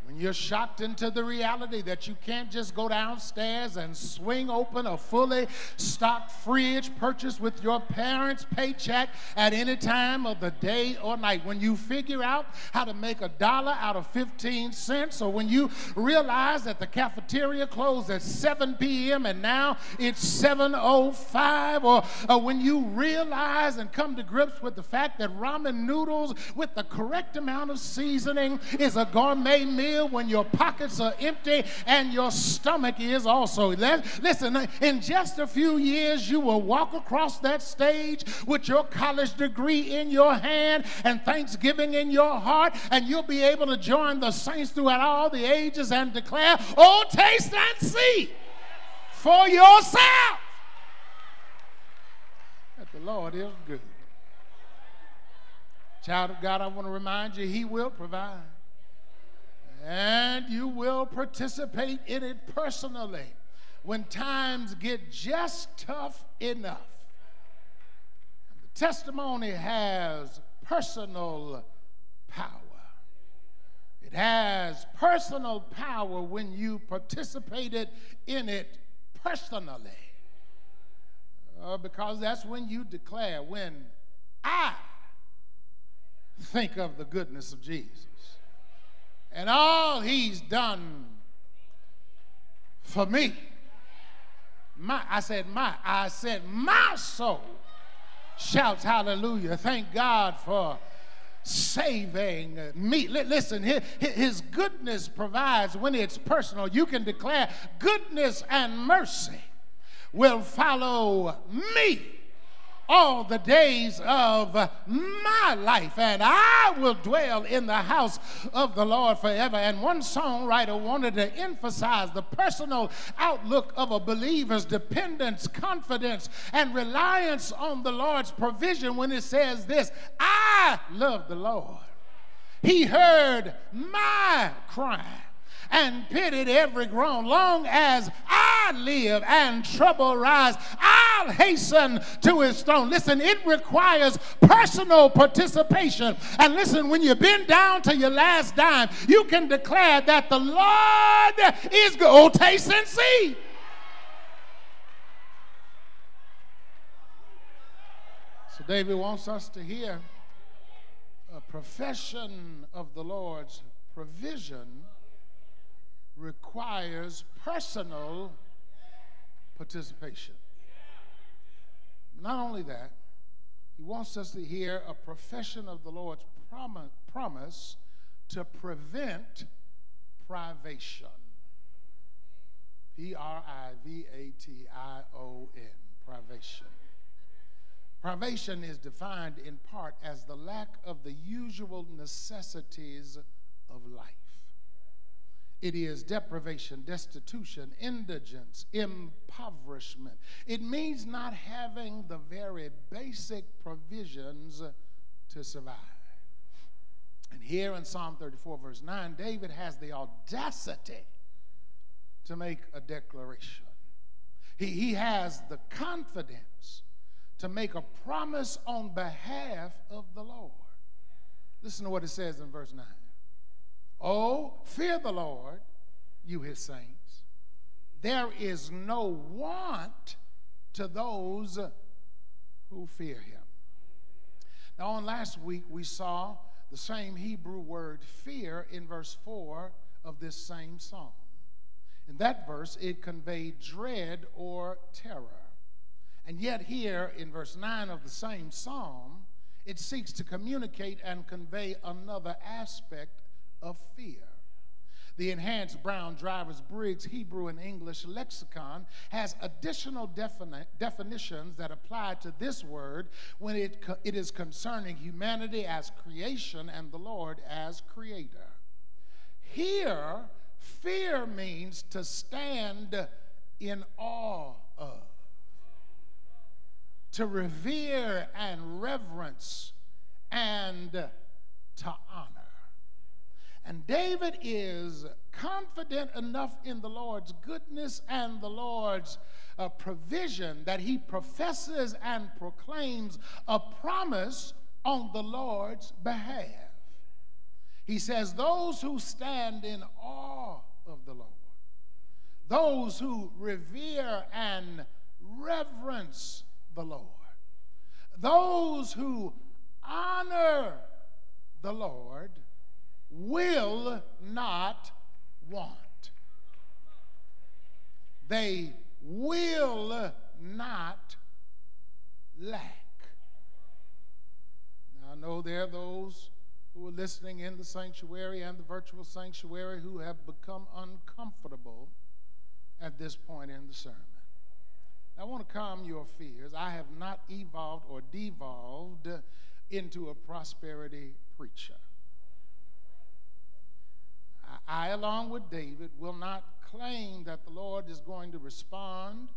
When you're shocked into the reality that you can't just go downstairs and swing open a fully stocked fridge purchased with your parents' paycheck at any time of the day or night. When you figure out how to make $1 out of 15 cents, or when you realize that the cafeteria closed at 7 p.m. and now it's 7:05, or when you realize and come to grips with the fact that ramen noodles with the correct amount of seasoning is a gourmet meal when your pockets are empty and your stomach is also. Listen, in just a few years, you will walk across that stage with your college degree in your hand and Thanksgiving in your heart, and you'll be able to join the saints throughout all the ages and declare, oh, taste and see for yourself that the Lord is good. Child of God, I want to remind you, he will provide. And you will participate in it personally when times get just tough enough. The testimony has personal power. It has personal power when you participated in it personally. Because that's when you declare, when I think of the goodness of Jesus and all he's done for me. I said my soul shouts hallelujah. Thank God for saving me. Listen, his goodness provides when it's personal. You can declare, goodness and mercy will follow me all the days of my life, and I will dwell in the house of the Lord forever. And one songwriter wanted to emphasize the personal outlook of a believer's dependence, confidence, and reliance on the Lord's provision when it says this: I love the Lord. He heard my cry and pitied every groan. Long as I live and trouble rise, I'll hasten to his throne. Listen, it requires personal participation. And listen, when you've been down to your last dime, you can declare that the Lord is good. Oh, taste and see. So David wants us to hear a profession of the Lord's provision requires personal participation. Not only that, he wants us to hear a profession of the Lord's promise to prevent privation. P-R-I-V-A-T-I-O-N, privation. Privation is defined in part as the lack of the usual necessities of life. It is deprivation, destitution, indigence, impoverishment. It means not having the very basic provisions to survive. And here in Psalm 34, verse 9, David has the audacity to make a declaration. He has the confidence to make a promise on behalf of the Lord. Listen to what it says in verse 9. Oh, fear the Lord, you his saints. There is no want to those who fear him. Now, on last week, we saw the same Hebrew word fear in verse 4 of this same psalm. In that verse, it conveyed dread or terror. And yet here in verse 9 of the same psalm, it seeks to communicate and convey another aspect of fear. The enhanced Brown Drivers-Briggs Hebrew and English lexicon has additional definitions that apply to this word when it is concerning humanity as creation and the Lord as creator. Here, fear means to stand in awe of, to revere and reverence, and to honor. And David is confident enough in the Lord's goodness and the Lord's provision that he professes and proclaims a promise on the Lord's behalf. He says, those who stand in awe of the Lord, those who revere and reverence the Lord, those who honor the Lord, will not want. They will not lack. Now, I know there are those who are listening in the sanctuary and the virtual sanctuary who have become uncomfortable at this point in the sermon. I want to calm your fears. I have not evolved or devolved into a prosperity preacher. I, along with David, will not claim that the Lord is going to respond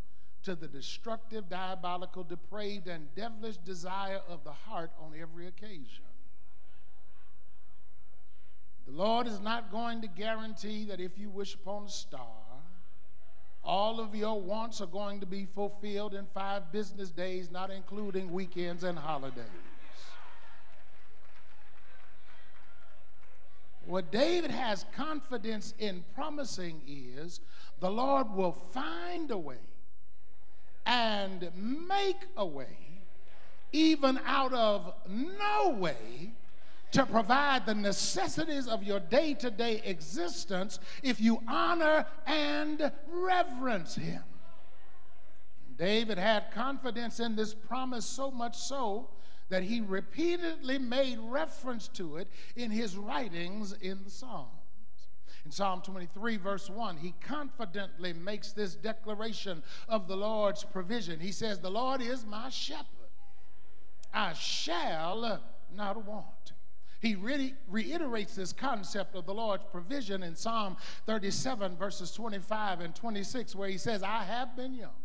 to the destructive, diabolical, depraved, and devilish desire of the heart on every occasion. The Lord is not going to guarantee that if you wish upon a star, all of your wants are going to be fulfilled in 5 business days, not including weekends and holidays. What David has confidence in promising is the Lord will find a way and make a way, even out of no way, to provide the necessities of your day-to-day existence if you honor and reverence him. David had confidence in this promise so much so that he repeatedly made reference to it in his writings in the Psalms. In Psalm 23, verse 1, he confidently makes this declaration of the Lord's provision. He says, "The Lord is my shepherd. I shall not want." He really reiterates this concept of the Lord's provision in Psalm 37, verses 25 and 26, where he says, "I have been young,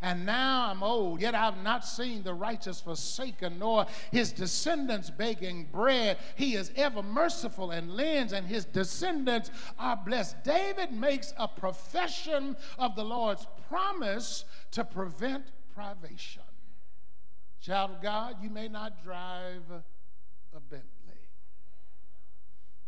and now I'm old, yet I've not seen the righteous forsaken, nor his descendants begging bread. He is ever merciful and lends, and his descendants are blessed." David makes a profession of the Lord's promise to prevent privation. Child of God, you may not drive a Bentley.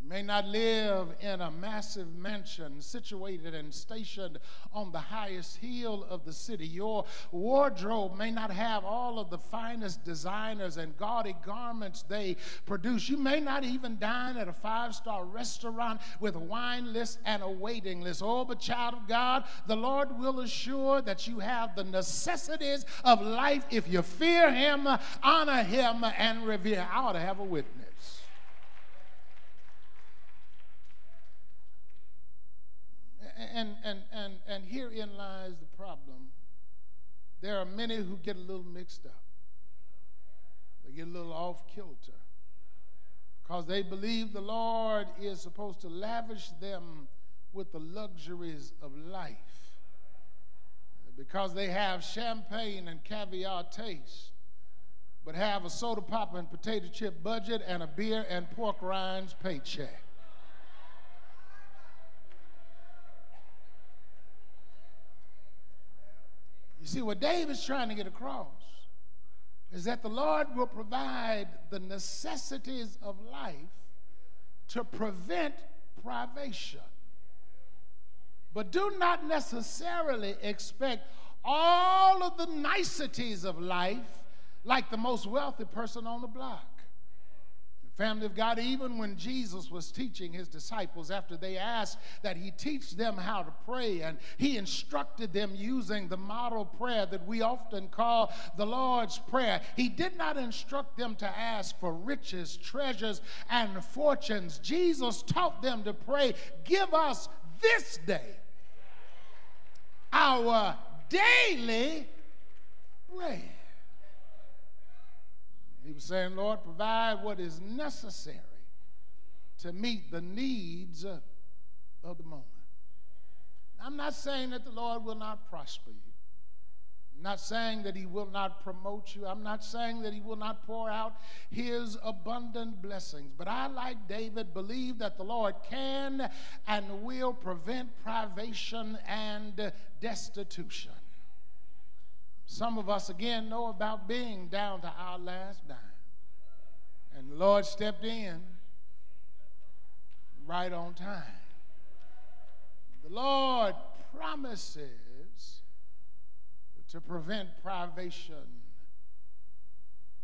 You may not live in a massive mansion situated and stationed on the highest hill of the city. Your wardrobe may not have all of the finest designers and gaudy garments they produce. You may not even dine at a 5-star restaurant with a wine list and a waiting list. Oh, but child of God, the Lord will assure that you have the necessities of life if you fear him, honor him, and revere. I ought to have a witness. And herein lies the problem. There are many who get a little mixed up. They get a little off-kilter because they believe the Lord is supposed to lavish them with the luxuries of life because they have champagne and caviar taste but have a soda pop and potato chip budget and a beer and pork rinds paycheck. You see, what David's trying to get across is that the Lord will provide the necessities of life to prevent privation. But do not necessarily expect all of the niceties of life like the most wealthy person on the block. Family of God, even when Jesus was teaching his disciples, after they asked that he teach them how to pray, and he instructed them using the model prayer that we often call the Lord's Prayer, he did not instruct them to ask for riches, treasures, and fortunes. Jesus taught them to pray, "Give us this day our daily bread." He was saying, "Lord, provide what is necessary to meet the needs of the moment." I'm not saying that the Lord will not prosper you. I'm not saying that he will not promote you. I'm not saying that he will not pour out his abundant blessings. But I, like David, believe that the Lord can and will prevent privation and destitution. Some of us, again, know about being down to our last dime. And the Lord stepped in right on time. The Lord promises to prevent privation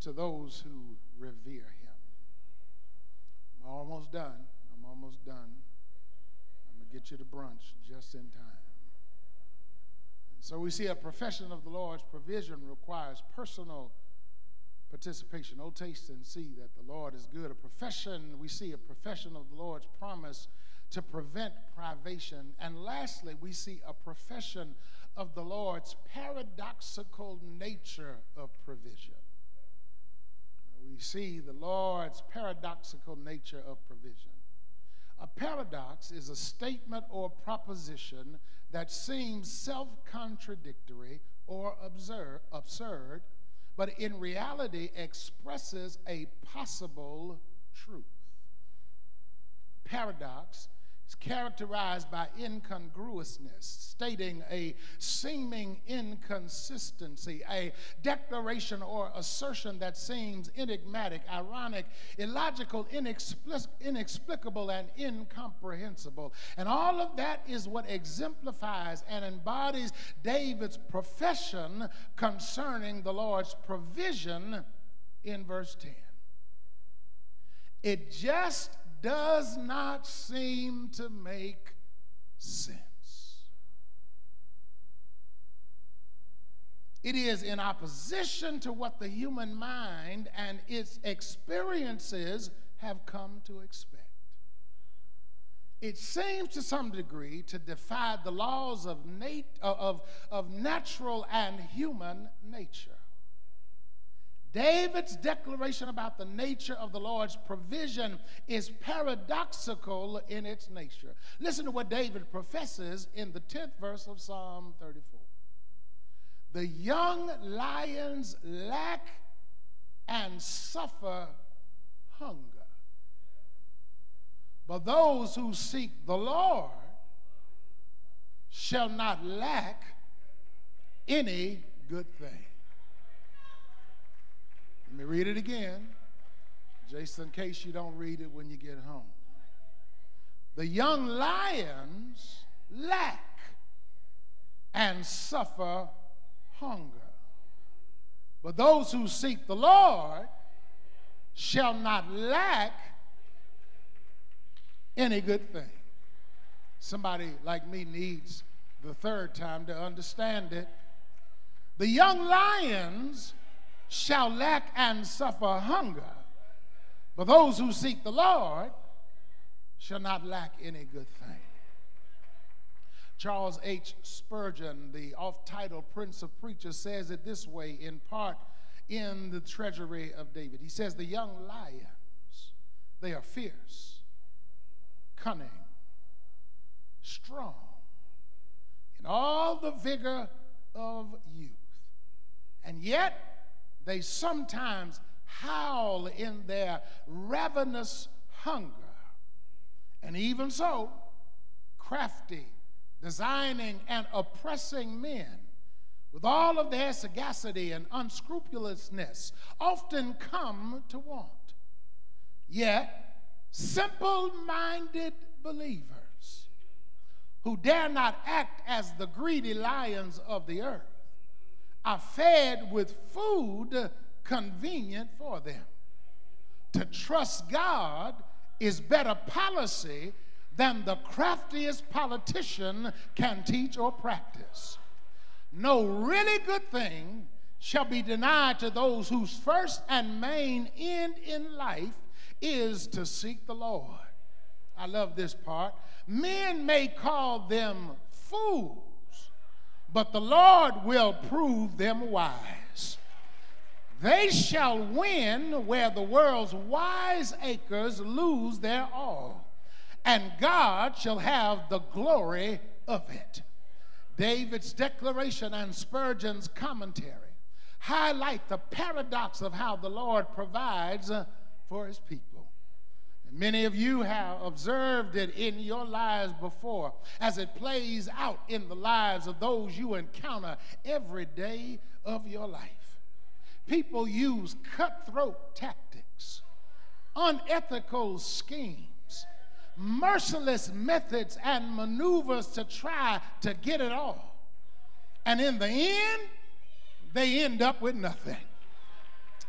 to those who revere him. I'm almost done. I'm almost done. I'm going to get you to brunch just in time. So we see a profession of the Lord's provision requires personal participation. Oh, taste and see that the Lord is good. A profession, we see a profession of the Lord's promise to prevent privation. And lastly, we see a profession of the Lord's paradoxical nature of provision. We see the Lord's paradoxical nature of provision. A paradox is a statement or proposition that seems self-contradictory or absurd, but in reality expresses a possible truth. paradox is characterized by incongruousness, stating a seeming inconsistency, a declaration or assertion that seems enigmatic, ironic, illogical, inexplicable, and incomprehensible. And all of that is what exemplifies and embodies David's profession concerning the Lord's provision in verse 10. It just does not seem to make sense. It is in opposition to what the human mind and its experiences have come to expect. It seems to some degree to defy the laws of natural and human nature. David's declaration about the nature of the Lord's provision is paradoxical in its nature. Listen to what David professes in the 10th verse of Psalm 34. The young lions lack and suffer hunger, but those who seek the Lord shall not lack any good thing. Let me read it again, just in case you don't read it when you get home. The young lions lack and suffer hunger, but those who seek the Lord shall not lack any good thing. Somebody like me needs the third time to understand it. The young lions shall lack and suffer hunger, but those who seek the Lord shall not lack any good thing. Charles H. Spurgeon, the oft-titled Prince of Preachers, says it this way, in part, in the treasury of David. He says, the young lions, they are fierce, cunning, strong, in all the vigor of youth, and yet they sometimes howl in their ravenous hunger, and even so, crafty, designing, and oppressing men, with all of their sagacity and unscrupulousness, often come to want. Yet, simple-minded believers who dare not act as the greedy lions of the earth are fed with food convenient for them. To trust God is better policy than the craftiest politician can teach or practice. No really good thing shall be denied to those whose first and main end in life is to seek the Lord. I love this part. Men may call them fools, but the Lord will prove them wise. They shall win where the world's wiseacres lose their all, and God shall have the glory of it. David's declaration and Spurgeon's commentary highlight the paradox of how the Lord provides for his people. Many of you have observed it in your lives before as it plays out in the lives of those you encounter every day of your life. People use cutthroat tactics, unethical schemes, merciless methods and maneuvers to try to get it all. And in the end, they end up with nothing.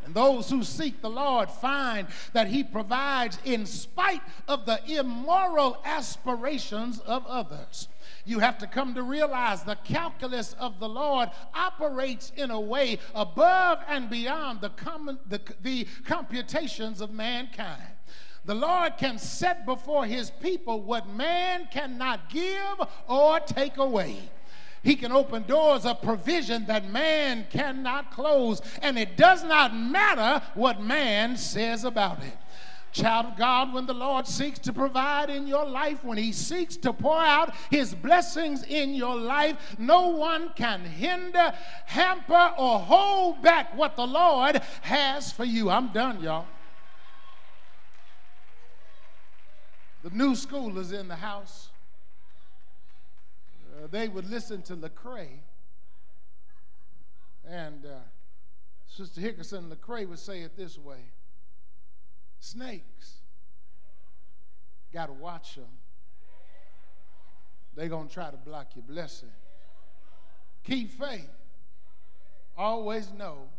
And those who seek the Lord find that he provides in spite of the immoral aspirations of others. You have to come to realize the calculus of the Lord operates in a way above and beyond the computations of mankind. The Lord can set before his people what man cannot give or take away. He can open doors of provision that man cannot close, and it does not matter what man says about it. Child of God, when the Lord seeks to provide in your life, when he seeks to pour out his blessings in your life, no one can hinder, hamper, or hold back what the Lord has for you. I'm done, y'all. The new school is in the house. They would listen to Lecrae, and Sister Hickerson, Lecrae would say it this way: snakes, got to watch them. They're going to try to block your blessing. Keep faith. Always know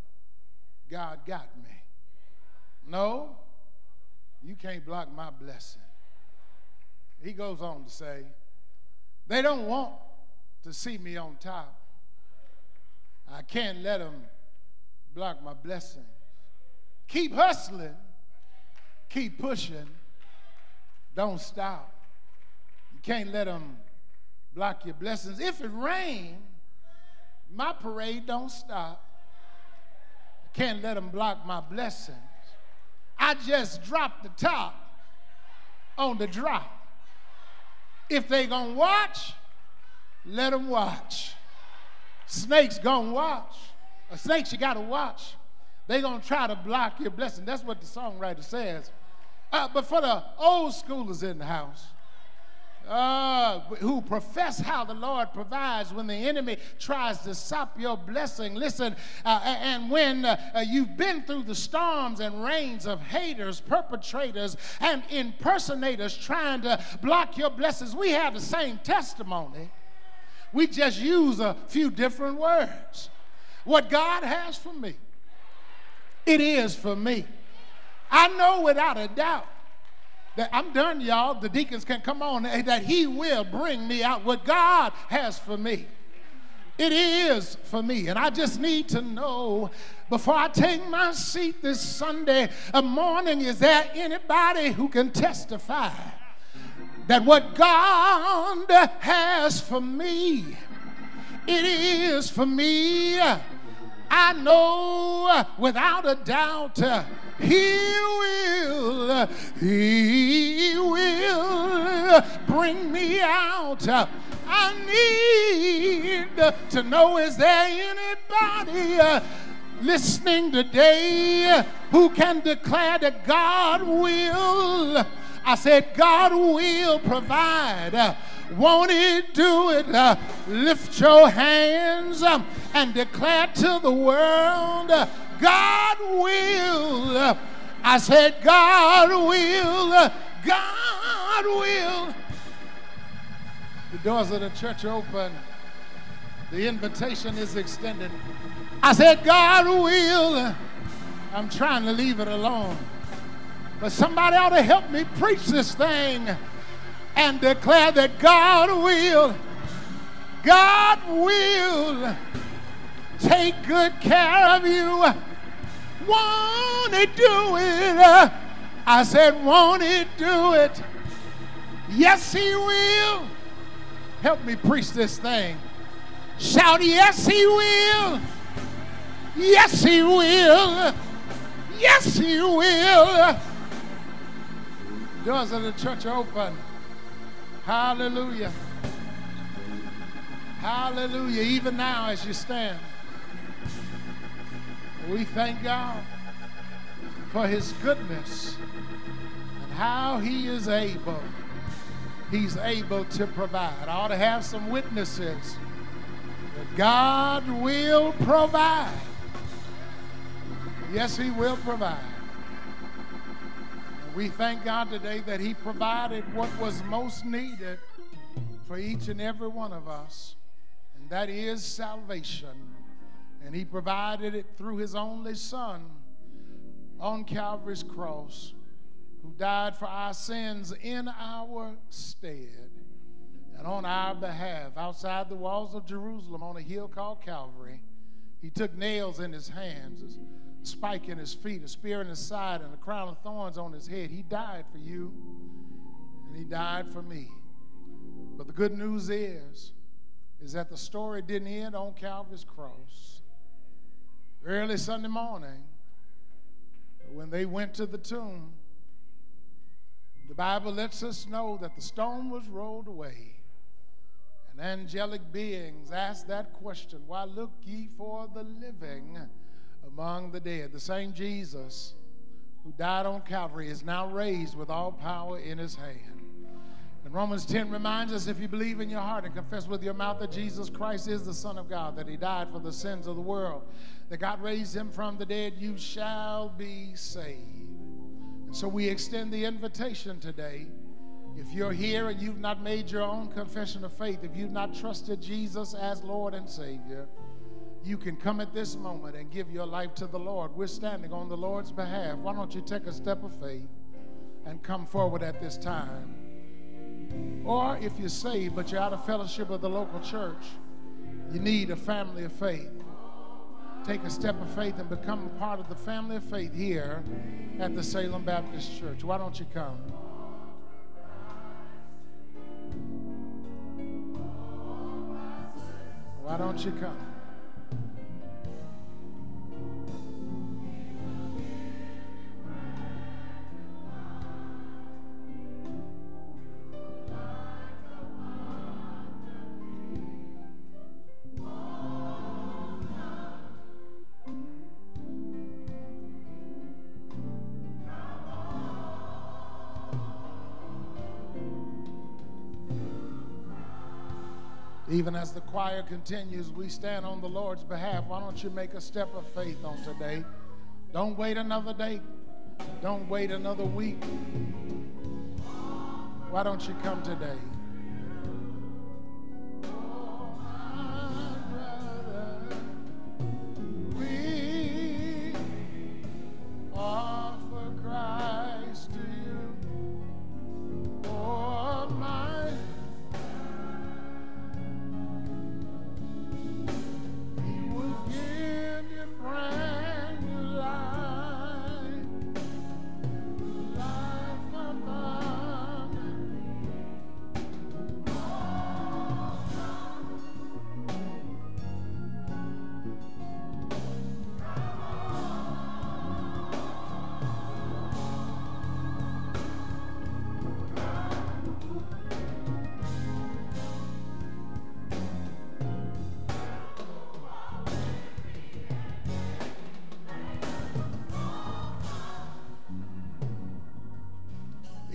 God got me. No, you can't block my blessing. He goes on to say, they don't want to see me on top. I can't let them block my blessings. Keep hustling. Keep pushing. Don't stop. You can't let them block your blessings. If it rains, my parade don't stop. I can't let them block my blessings. I just dropped the top on the drop. If they gonna watch, let them watch. Snakes gonna watch. Snakes, you gotta watch. They gonna try to block your blessing. That's what the songwriter says. But for the old schoolers in the house, who profess how the Lord provides when the enemy tries to sap your blessing. Listen, and when you've been through the storms and rains of haters, perpetrators, and impersonators trying to block your blessings, we have the same testimony. We just use a few different words. What God has for me, it is for me. I know without a doubt that I'm done, y'all. The deacons can come on. That he will bring me out. What God has for me, it is for me. And I just need to know before I take my seat this Sunday morning, is there anybody who can testify that what God has for me, it is for me? I know without a doubt He will bring me out. I need to know, is there anybody listening today who can declare that God will? I said, God will provide. Won't he do it? Lift your hands and declare to the world, God will. I said, God will. God will. The doors of the church are open. The invitation is extended. I said, God will. I'm trying to leave it alone, but somebody ought to help me preach this thing and declare that God will. God will take good care of you. Won't he do it? I said, won't he do it? Yes, he will. Help me preach this thing. Shout, yes, he will. Yes, he will. Yes, he will. Doors of the church are open. Hallelujah. Hallelujah. Even now as you stand, we thank God for his goodness and how he is able. He's able to provide. I ought to have some witnesses that God will provide. Yes, he will provide. We thank God today that he provided what was most needed for each and every one of us, and that is salvation. And he provided it through his only son on Calvary's cross, who died for our sins in our stead and on our behalf. Outside the walls of Jerusalem on a hill called Calvary, he took nails in his hands, spike in his feet, a spear in his side, and a crown of thorns on his head. He died for you, and he died for me. But the good news is that the story didn't end on Calvary's cross. Early Sunday morning, when they went to the tomb, the Bible lets us know that the stone was rolled away, and angelic beings asked that question, why look ye for the living among the dead? The same Jesus who died on Calvary is now raised with all power in his hand. And Romans 10 reminds us, if you believe in your heart and confess with your mouth that Jesus Christ is the Son of God, that he died for the sins of the world, that God raised him from the dead, you shall be saved. And so we extend the invitation today. If you're here and you've not made your own confession of faith, if you've not trusted Jesus as Lord and Savior, you can come at this moment and give your life to the Lord. We're standing on the Lord's behalf. Why don't you take a step of faith and come forward at this time? Or if you're saved but you're out of fellowship with the local church, you need a family of faith. Take a step of faith and become a part of the family of faith here at the Salem Baptist Church. Why don't you come? Why don't you come? Even as the choir continues, we stand on the Lord's behalf. Why don't you make a step of faith on today? Don't wait another day. Don't wait another week. Why don't you come today?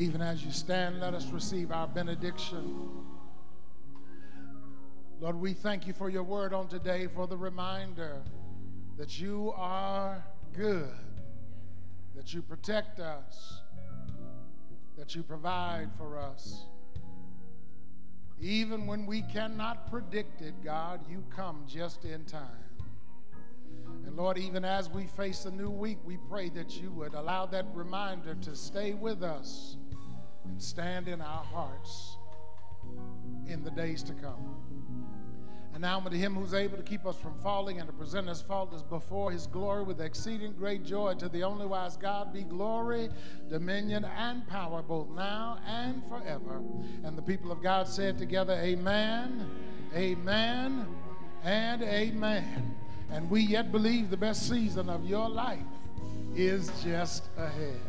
Even as you stand, let us receive our benediction. Lord, we thank you for your word on today, for the reminder that you are good, that you protect us, that you provide for us. Even when we cannot predict it, God, you come just in time. And Lord, even as we face a new week, we pray that you would allow that reminder to stay with us and stand in our hearts in the days to come. And now unto him who's able to keep us from falling and to present us faultless before his glory with exceeding great joy, to the only wise God be glory, dominion, and power, both now and forever. And the people of God said together, amen, amen, and amen. And we yet believe the best season of your life is just ahead.